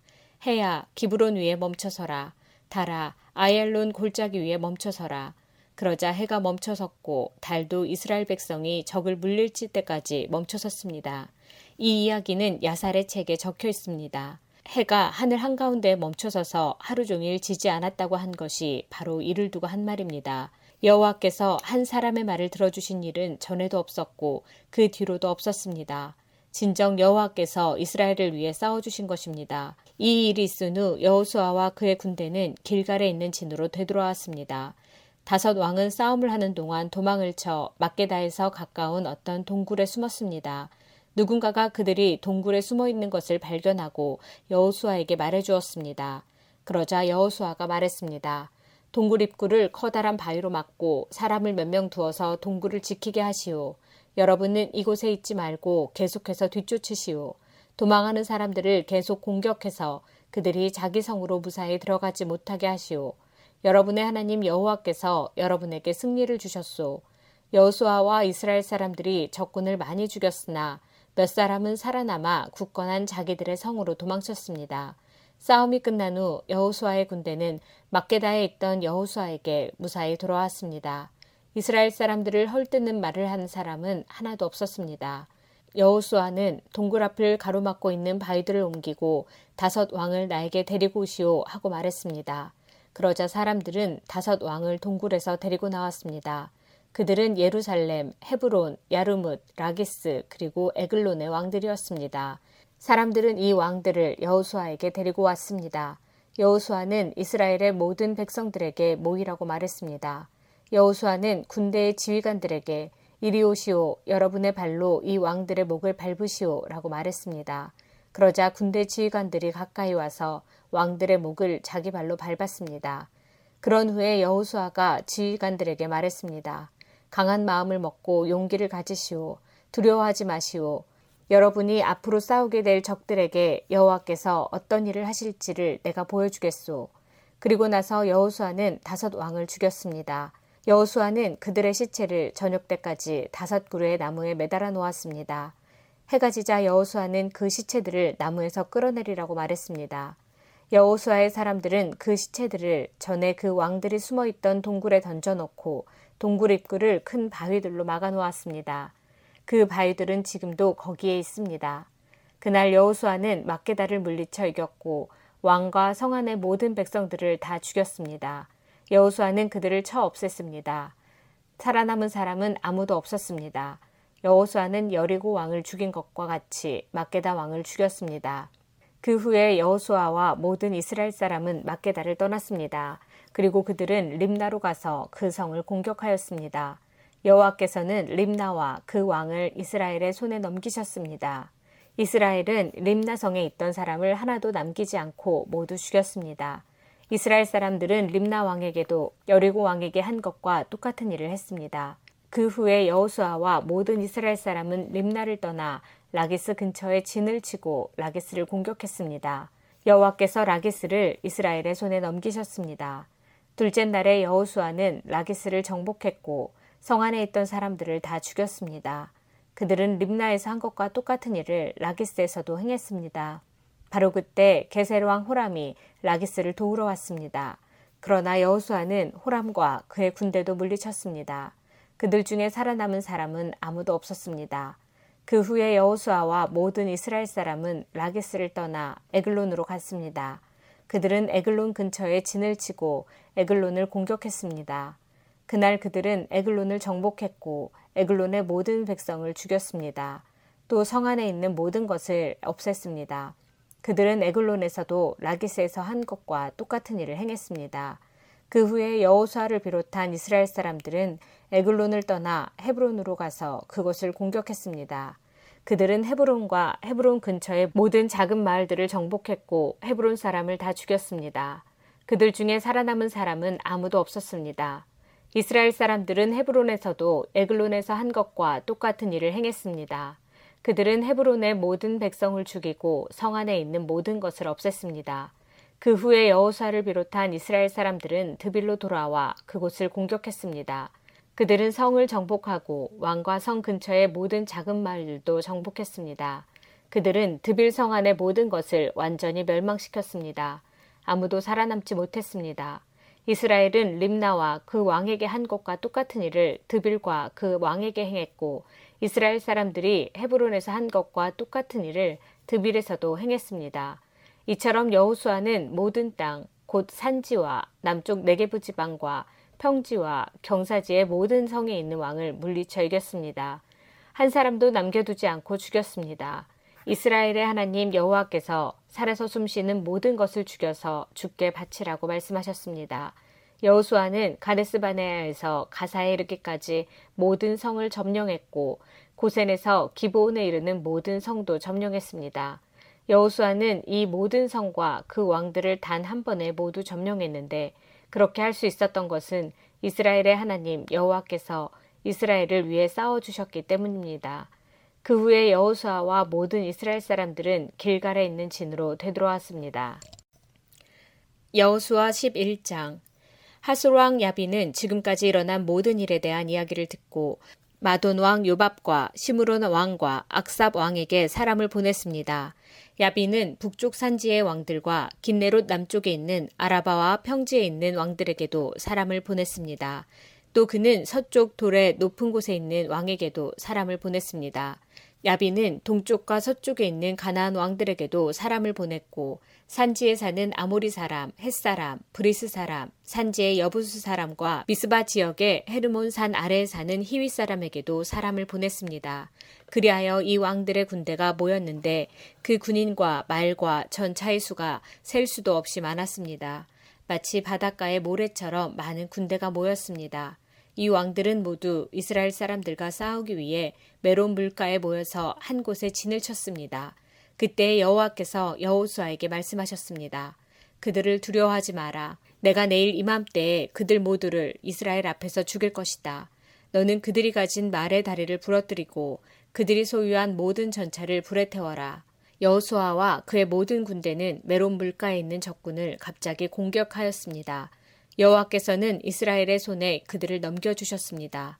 해야 기브론 위에 멈춰서라. 달아 아얄론 골짜기 위에 멈춰서라. 그러자 해가 멈춰섰고 달도 이스라엘 백성이 적을 물리칠 때까지 멈춰섰습니다. 이 이야기는 야살의 책에 적혀 있습니다. 해가 하늘 한가운데 멈춰서서 하루 종일 지지 않았다고 한 것이 바로 이를 두고 한 말입니다. 여호와께서 한 사람의 말을 들어주신 일은 전에도 없었고 그 뒤로도 없었습니다. 진정 여호와께서 이스라엘을 위해 싸워주신 것입니다. 이 일이 있은 후 여호수아와 그의 군대는 길갈에 있는 진으로 되돌아왔습니다. 5 왕은 싸움을 하는 동안 도망을 쳐 막게다에서 가까운 어떤 동굴에 숨었습니다. 누군가가 그들이 동굴에 숨어 있는 것을 발견하고 여호수아에게 말해주었습니다. 그러자 여호수아가 말했습니다. 동굴 입구를 커다란 바위로 막고 사람을 몇 명 두어서 동굴을 지키게 하시오. 여러분은 이곳에 있지 말고 계속해서 뒤쫓으시오. 도망하는 사람들을 계속 공격해서 그들이 자기 성으로 무사히 들어가지 못하게 하시오. 여러분의 하나님 여호와께서 여러분에게 승리를 주셨소. 여호수아와 이스라엘 사람들이 적군을 많이 죽였으나 몇 사람은 살아남아 굳건한 자기들의 성으로 도망쳤습니다. 싸움이 끝난 후 여호수아의 군대는 막게다에 있던 여호수아에게 무사히 돌아왔습니다. 이스라엘 사람들을 헐뜯는 말을 한 사람은 하나도 없었습니다. 여호수아는 동굴 앞을 가로막고 있는 바위들을 옮기고 5 왕을 나에게 데리고 오시오 하고 말했습니다. 그러자 사람들은 5 왕을 동굴에서 데리고 나왔습니다. 그들은 예루살렘, 헤브론, 야르뭇, 라기스 그리고 에글론의 왕들이었습니다. 사람들은 이 왕들을 여호수아에게 데리고 왔습니다. 여호수아는 이스라엘의 모든 백성들에게 모이라고 말했습니다. 여호수아는 군대의 지휘관들에게 이리 오시오, 여러분의 발로 이 왕들의 목을 밟으시오 라고 말했습니다. 그러자 군대 지휘관들이 가까이 와서 왕들의 목을 자기 발로 밟았습니다. 그런 후에 여호수아가 지휘관들에게 말했습니다. 강한 마음을 먹고 용기를 가지시오. 두려워하지 마시오. 여러분이 앞으로 싸우게 될 적들에게 여호와께서 어떤 일을 하실지를 내가 보여주겠소. 그리고 나서 여호수아는 5 왕을 죽였습니다. 여호수아는 그들의 시체를 저녁 때까지 5 그루의 나무에 매달아 놓았습니다. 해가 지자 여호수아는 그 시체들을 나무에서 끌어내리라고 말했습니다. 여호수아의 사람들은 그 시체들을 전에 그 왕들이 숨어있던 동굴에 던져놓고 동굴 입구를 큰 바위들로 막아놓았습니다. 그 바위들은 지금도 거기에 있습니다. 그날 여호수아는 막게다를 물리쳐 이겼고 왕과 성 안의 모든 백성들을 다 죽였습니다. 여호수아는 그들을 쳐 없앴습니다. 살아남은 사람은 아무도 없었습니다. 여호수아는 여리고 왕을 죽인 것과 같이 막게다 왕을 죽였습니다. 그 후에 여호수아와 모든 이스라엘 사람은 막게다를 떠났습니다. 그리고 그들은 림나로 가서 그 성을 공격하였습니다. 여호와께서는 림나와 그 왕을 이스라엘의 손에 넘기셨습니다. 이스라엘은 림나 성에 있던 사람을 하나도 남기지 않고 모두 죽였습니다. 이스라엘 사람들은 림나 왕에게도 여리고 왕에게 한 것과 똑같은 일을 했습니다. 그 후에 여호수아와 모든 이스라엘 사람은 림나를 떠나 라기스 근처에 진을 치고 라기스를 공격했습니다. 여호와께서 라기스를 이스라엘의 손에 넘기셨습니다. 둘째 날에 여호수아는 라기스를 정복했고 성 안에 있던 사람들을 다 죽였습니다. 그들은 림나에서 한 것과 똑같은 일을 라기스에서도 행했습니다. 바로 그때 게셀 왕 호람이 라기스를 도우러 왔습니다. 그러나 여호수아는 호람과 그의 군대도 물리쳤습니다. 그들 중에 살아남은 사람은 아무도 없었습니다. 그 후에 여호수아와 모든 이스라엘 사람은 라기스를 떠나 에글론으로 갔습니다. 그들은 에글론 근처에 진을 치고 에글론을 공격했습니다. 그날 그들은 에글론을 정복했고 에글론의 모든 백성을 죽였습니다. 또 성 안에 있는 모든 것을 없앴습니다. 그들은 에글론에서도 라기스에서 한 것과 똑같은 일을 행했습니다. 그 후에 여호수아를 비롯한 이스라엘 사람들은 에글론을 떠나 헤브론으로 가서 그곳을 공격했습니다. 그들은 헤브론과 헤브론 근처의 모든 작은 마을들을 정복했고 헤브론 사람을 다 죽였습니다. 그들 중에 살아남은 사람은 아무도 없었습니다. 이스라엘 사람들은 헤브론에서도 에글론에서 한 것과 똑같은 일을 행했습니다. 그들은 헤브론의 모든 백성을 죽이고 성 안에 있는 모든 것을 없앴습니다. 그 후에 여호수아를 비롯한 이스라엘 사람들은 드빌로 돌아와 그곳을 공격했습니다. 그들은 성을 정복하고 왕과 성 근처의 모든 작은 마을들도 정복했습니다. 그들은 드빌 성 안의 모든 것을 완전히 멸망시켰습니다. 아무도 살아남지 못했습니다. 이스라엘은 림나와 그 왕에게 한 것과 똑같은 일을 드빌과 그 왕에게 행했고, 이스라엘 사람들이 헤브론에서 한 것과 똑같은 일을 드빌에서도 행했습니다. 이처럼 여호수아는 모든 땅, 곧 산지와 남쪽 네게브 지방과 평지와 경사지의 모든 성에 있는 왕을 물리쳐 이겼습니다. 한 사람도 남겨두지 않고 죽였습니다. 이스라엘의 하나님 여호와께서 살아서 숨쉬는 모든 것을 죽여서 주께 바치라고 말씀하셨습니다. 여호수아는 가데스바네아에서 가사에 이르기까지 모든 성을 점령했고, 고센에서 기브온에 이르는 모든 성도 점령했습니다. 여호수아는 이 모든 성과 그 왕들을 단 한 번에 모두 점령했는데, 그렇게 할 수 있었던 것은 이스라엘의 하나님 여호와께서 이스라엘을 위해 싸워주셨기 때문입니다. 그 후에 여호수아와 모든 이스라엘 사람들은 길갈에 있는 진으로 되돌아왔습니다. 여호수아 11장. 하솔왕 야비는 지금까지 일어난 모든 일에 대한 이야기를 듣고 마돈 왕 요밥과 시므론 왕과 악삽 왕에게 사람을 보냈습니다. 야비는 북쪽 산지의 왕들과 긴네롯 남쪽에 있는 아라바와 평지에 있는 왕들에게도 사람을 보냈습니다. 또 그는 서쪽 돌의 높은 곳에 있는 왕에게도 사람을 보냈습니다. 야비는 동쪽과 서쪽에 있는 가나안 왕들에게도 사람을 보냈고, 산지에 사는 아모리 사람, 햇사람, 브리스 사람, 산지의 여부수 사람과 미스바 지역의 헤르몬 산 아래에 사는 히위 사람에게도 사람을 보냈습니다. 그리하여 이 왕들의 군대가 모였는데 그 군인과 말과 전차의 수가 셀 수도 없이 많았습니다. 마치 바닷가의 모래처럼 많은 군대가 모였습니다. 이 왕들은 모두 이스라엘 사람들과 싸우기 위해 메론 물가에 모여서 한 곳에 진을 쳤습니다. 그때 여호와께서 여호수아에게 말씀하셨습니다. 그들을 두려워하지 마라. 내가 내일 이맘때에 그들 모두를 이스라엘 앞에서 죽일 것이다. 너는 그들이 가진 말의 다리를 부러뜨리고 그들이 소유한 모든 전차를 불에 태워라. 여호수아와 그의 모든 군대는 메론 물가에 있는 적군을 갑자기 공격하였습니다. 여호와께서는 이스라엘의 손에 그들을 넘겨주셨습니다.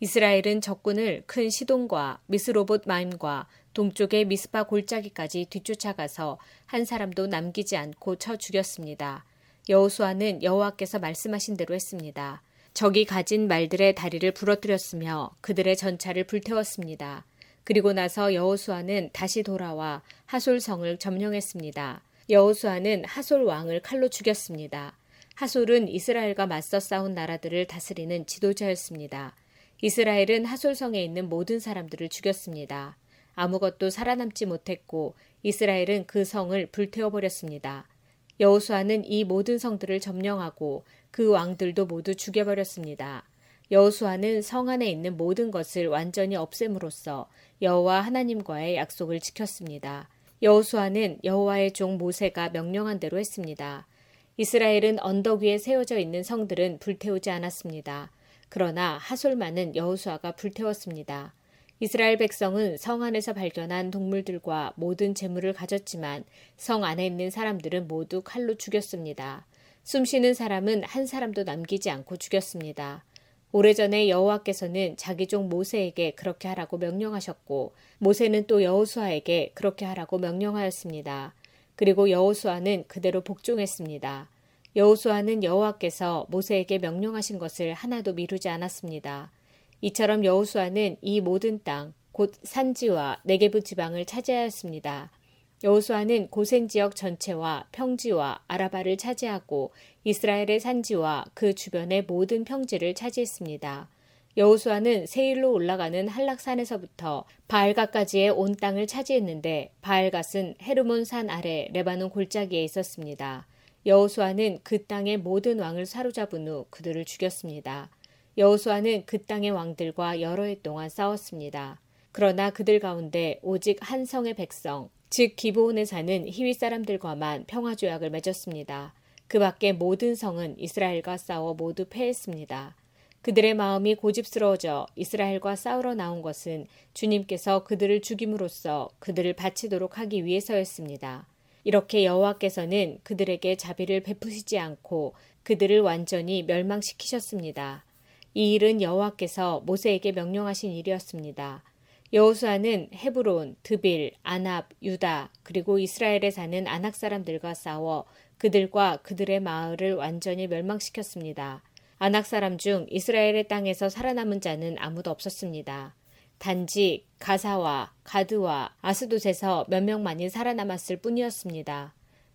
이스라엘은 적군을 큰 시돈과 미스로봇 마임과 동쪽의 미스파 골짜기까지 뒤쫓아가서 한 사람도 남기지 않고 쳐 죽였습니다. 여호수아는 여호와께서 말씀하신 대로 했습니다. 적이 가진 말들의 다리를 부러뜨렸으며 그들의 전차를 불태웠습니다. 그리고 나서 여호수아는 다시 돌아와 하솔성을 점령했습니다. 여호수아는 하솔 왕을 칼로 죽였습니다. 하솔은 이스라엘과 맞서 싸운 나라들을 다스리는 지도자였습니다. 이스라엘은 하솔성에 있는 모든 사람들을 죽였습니다. 아무것도 살아남지 못했고 이스라엘은 그 성을 불태워버렸습니다. 여호수아는 이 모든 성들을 점령하고 그 왕들도 모두 죽여버렸습니다. 여호수아는 성 안에 있는 모든 것을 완전히 없앰으로써 여호와 하나님과의 약속을 지켰습니다. 여호수아는 여호와의 종 모세가 명령한 대로 했습니다. 이스라엘은 언덕 위에 세워져 있는 성들은 불태우지 않았습니다. 그러나 하솔만은 여호수아가 불태웠습니다. 이스라엘 백성은 성 안에서 발견한 동물들과 모든 재물을 가졌지만 성 안에 있는 사람들은 모두 칼로 죽였습니다. 숨쉬는 사람은 한 사람도 남기지 않고 죽였습니다. 오래전에 여호와께서는 자기 종 모세에게 그렇게 하라고 명령하셨고, 모세는 또 여호수아에게 그렇게 하라고 명령하였습니다. 그리고 여호수아는 그대로 복종했습니다. 여호수아는 여호와께서 모세에게 명령하신 것을 하나도 미루지 않았습니다. 이처럼 여호수아는 이 모든 땅, 곧 산지와 네게브 지방을 차지하였습니다. 여호수아는 고센 지역 전체와 평지와 아라바를 차지하고 이스라엘의 산지와 그 주변의 모든 평지를 차지했습니다. 여호수아는 세일로 올라가는 한락산에서부터 바알갓까지의 온 땅을 차지했는데, 바알갓은 헤르몬 산 아래 레바논 골짜기에 있었습니다. 여호수아는 그 땅의 모든 왕을 사로잡은 후 그들을 죽였습니다. 여호수아는 그 땅의 왕들과 여러 해 동안 싸웠습니다. 그러나 그들 가운데 오직 한 성의 백성, 즉 기브온에 사는 히위 사람들과만 평화조약을 맺었습니다. 그 밖에 모든 성은 이스라엘과 싸워 모두 패했습니다. 그들의 마음이 고집스러워져 이스라엘과 싸우러 나온 것은 주님께서 그들을 죽임으로써 그들을 바치도록 하기 위해서였습니다. 이렇게 여호와께서는 그들에게 자비를 베푸시지 않고 그들을 완전히 멸망시키셨습니다. 이 일은 여호와께서 모세에게 명령하신 일이었습니다. 여호수아는 헤브론, 드빌, 아납, 유다 그리고 이스라엘에 사는 아낙 사람들과 싸워 그들과 그들의 마을을 완전히 멸망시켰습니다. 아낙 사람 중 이스라엘의 땅에서 살아남은 자는 아무도 없었습니다. 단지 가사와 가드와 아스돗에서 몇 명만이 살아남았을 뿐이었습니다.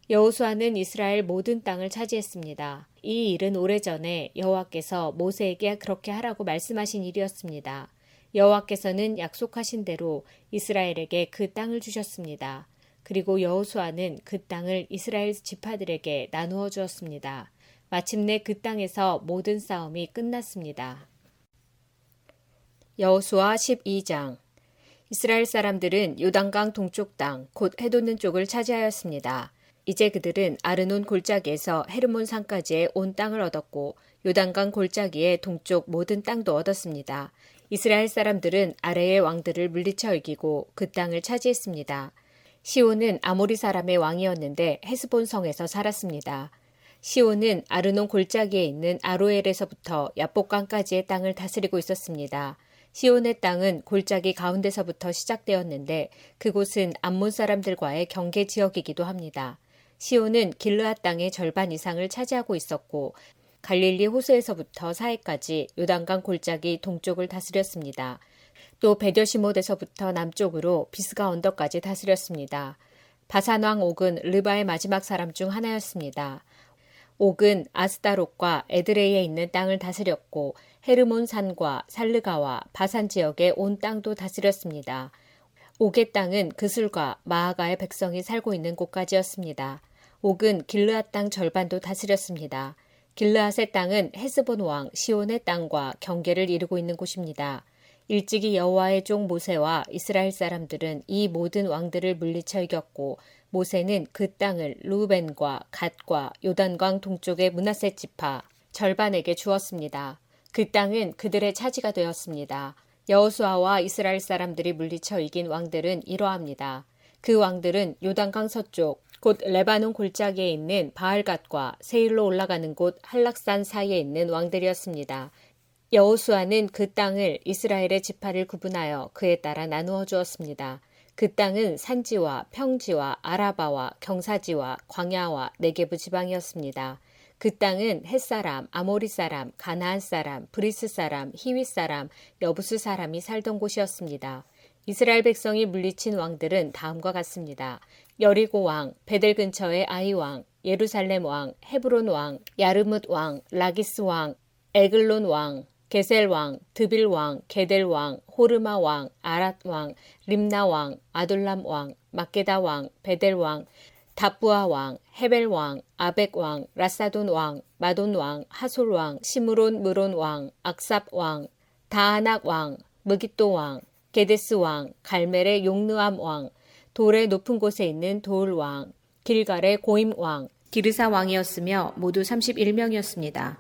여호수아는 이스라엘 모든 땅을 차지했습니다. 이 일은 오래전에 여호와께서 모세에게 그렇게 하라고 말씀하신 일이었습니다. 여호와께서는 약속하신 대로 이스라엘에게 그 땅을 주셨습니다. 그리고 여호수아는 그 땅을 이스라엘 지파들에게 나누어 주었습니다. 마침내 그 땅에서 모든 싸움이 끝났습니다. 여호수아 12장. 이스라엘 사람들은 요단강 동쪽 땅, 곧 해돋는 쪽을 차지하였습니다. 이제 그들은 아르논 골짜기에서 헤르몬 산까지의 온 땅을 얻었고 요단강 골짜기의 동쪽 모든 땅도 얻었습니다. 이스라엘 사람들은 아래의 왕들을 물리쳐 이기고 그 땅을 차지했습니다. 시온은 아모리 사람의 왕이었는데 헤스본 성에서 살았습니다. 시온은 아르논 골짜기에 있는 아로엘에서부터 야뽕강까지의 땅을 다스리고 있었습니다. 시온의 땅은 골짜기 가운데서부터 시작되었는데 그곳은 암몬 사람들과의 경계 지역이기도 합니다. 시온은 길르앗 땅의 절반 이상을 차지하고 있었고 갈릴리 호수에서부터 사해까지 요단강 골짜기 동쪽을 다스렸습니다. 또 베델시못에서부터 남쪽으로 비스가 언덕까지 다스렸습니다. 바산왕 옥은 르바의 마지막 사람 중 하나였습니다. 옥은 아스다롯과 에드레이에 있는 땅을 다스렸고 헤르몬 산과 살르가와 바산 지역의 온 땅도 다스렸습니다. 옥의 땅은 그술과 마아가의 백성이 살고 있는 곳까지였습니다. 옥은 길르앗 땅 절반도 다스렸습니다. 길르앗의 땅은 헤스본 왕 시온의 땅과 경계를 이루고 있는 곳입니다. 일찍이 여호와의 종 모세와 이스라엘 사람들은 이 모든 왕들을 물리쳐 이겼고 모세는 그 땅을 루벤과 갓과 요단강 동쪽의 므낫세 지파 절반에게 주었습니다. 그 땅은 그들의 차지가 되었습니다. 여호수아와 이스라엘 사람들이 물리쳐 이긴 왕들은 이러합니다. 그 왕들은 요단강 서쪽 곧 레바논 골짜기에 있는 바알갓과 세일로 올라가는 곳 한락산 사이에 있는 왕들이었습니다. 여호수아는 그 땅을 이스라엘의 지파를 구분하여 그에 따라 나누어 주었습니다. 그 땅은 산지와 평지와 아라바와 경사지와 광야와 네게브 지방이었습니다. 그 땅은 햇사람, 아모리사람, 가나안사람, 브리스사람, 히윗사람, 여부스사람이 살던 곳이었습니다. 이스라엘 백성이 물리친 왕들은 다음과 같습니다. 여리고 왕, 베델 근처의 아이 왕, 예루살렘 왕, 헤브론 왕, 야르뭇 왕, 라기스 왕, 에글론 왕, 게셀 왕, 드빌 왕, 게델 왕, 호르마 왕, 아랏 왕, 림나 왕, 아둘람 왕, 마게다 왕, 베델 왕, 다부아 왕, 헤벨 왕, 아벡 왕, 라사돈 왕, 마돈 왕, 하솔 왕, 시므론 무론 왕, 악삽 왕, 다하낙 왕, 무깃도 왕, 게데스 왕, 갈멜의 용르암 왕, 돌의 높은 곳에 있는 도울 왕, 길갈의 고임 왕, 기르사 왕이었으며 모두 31명이었습니다.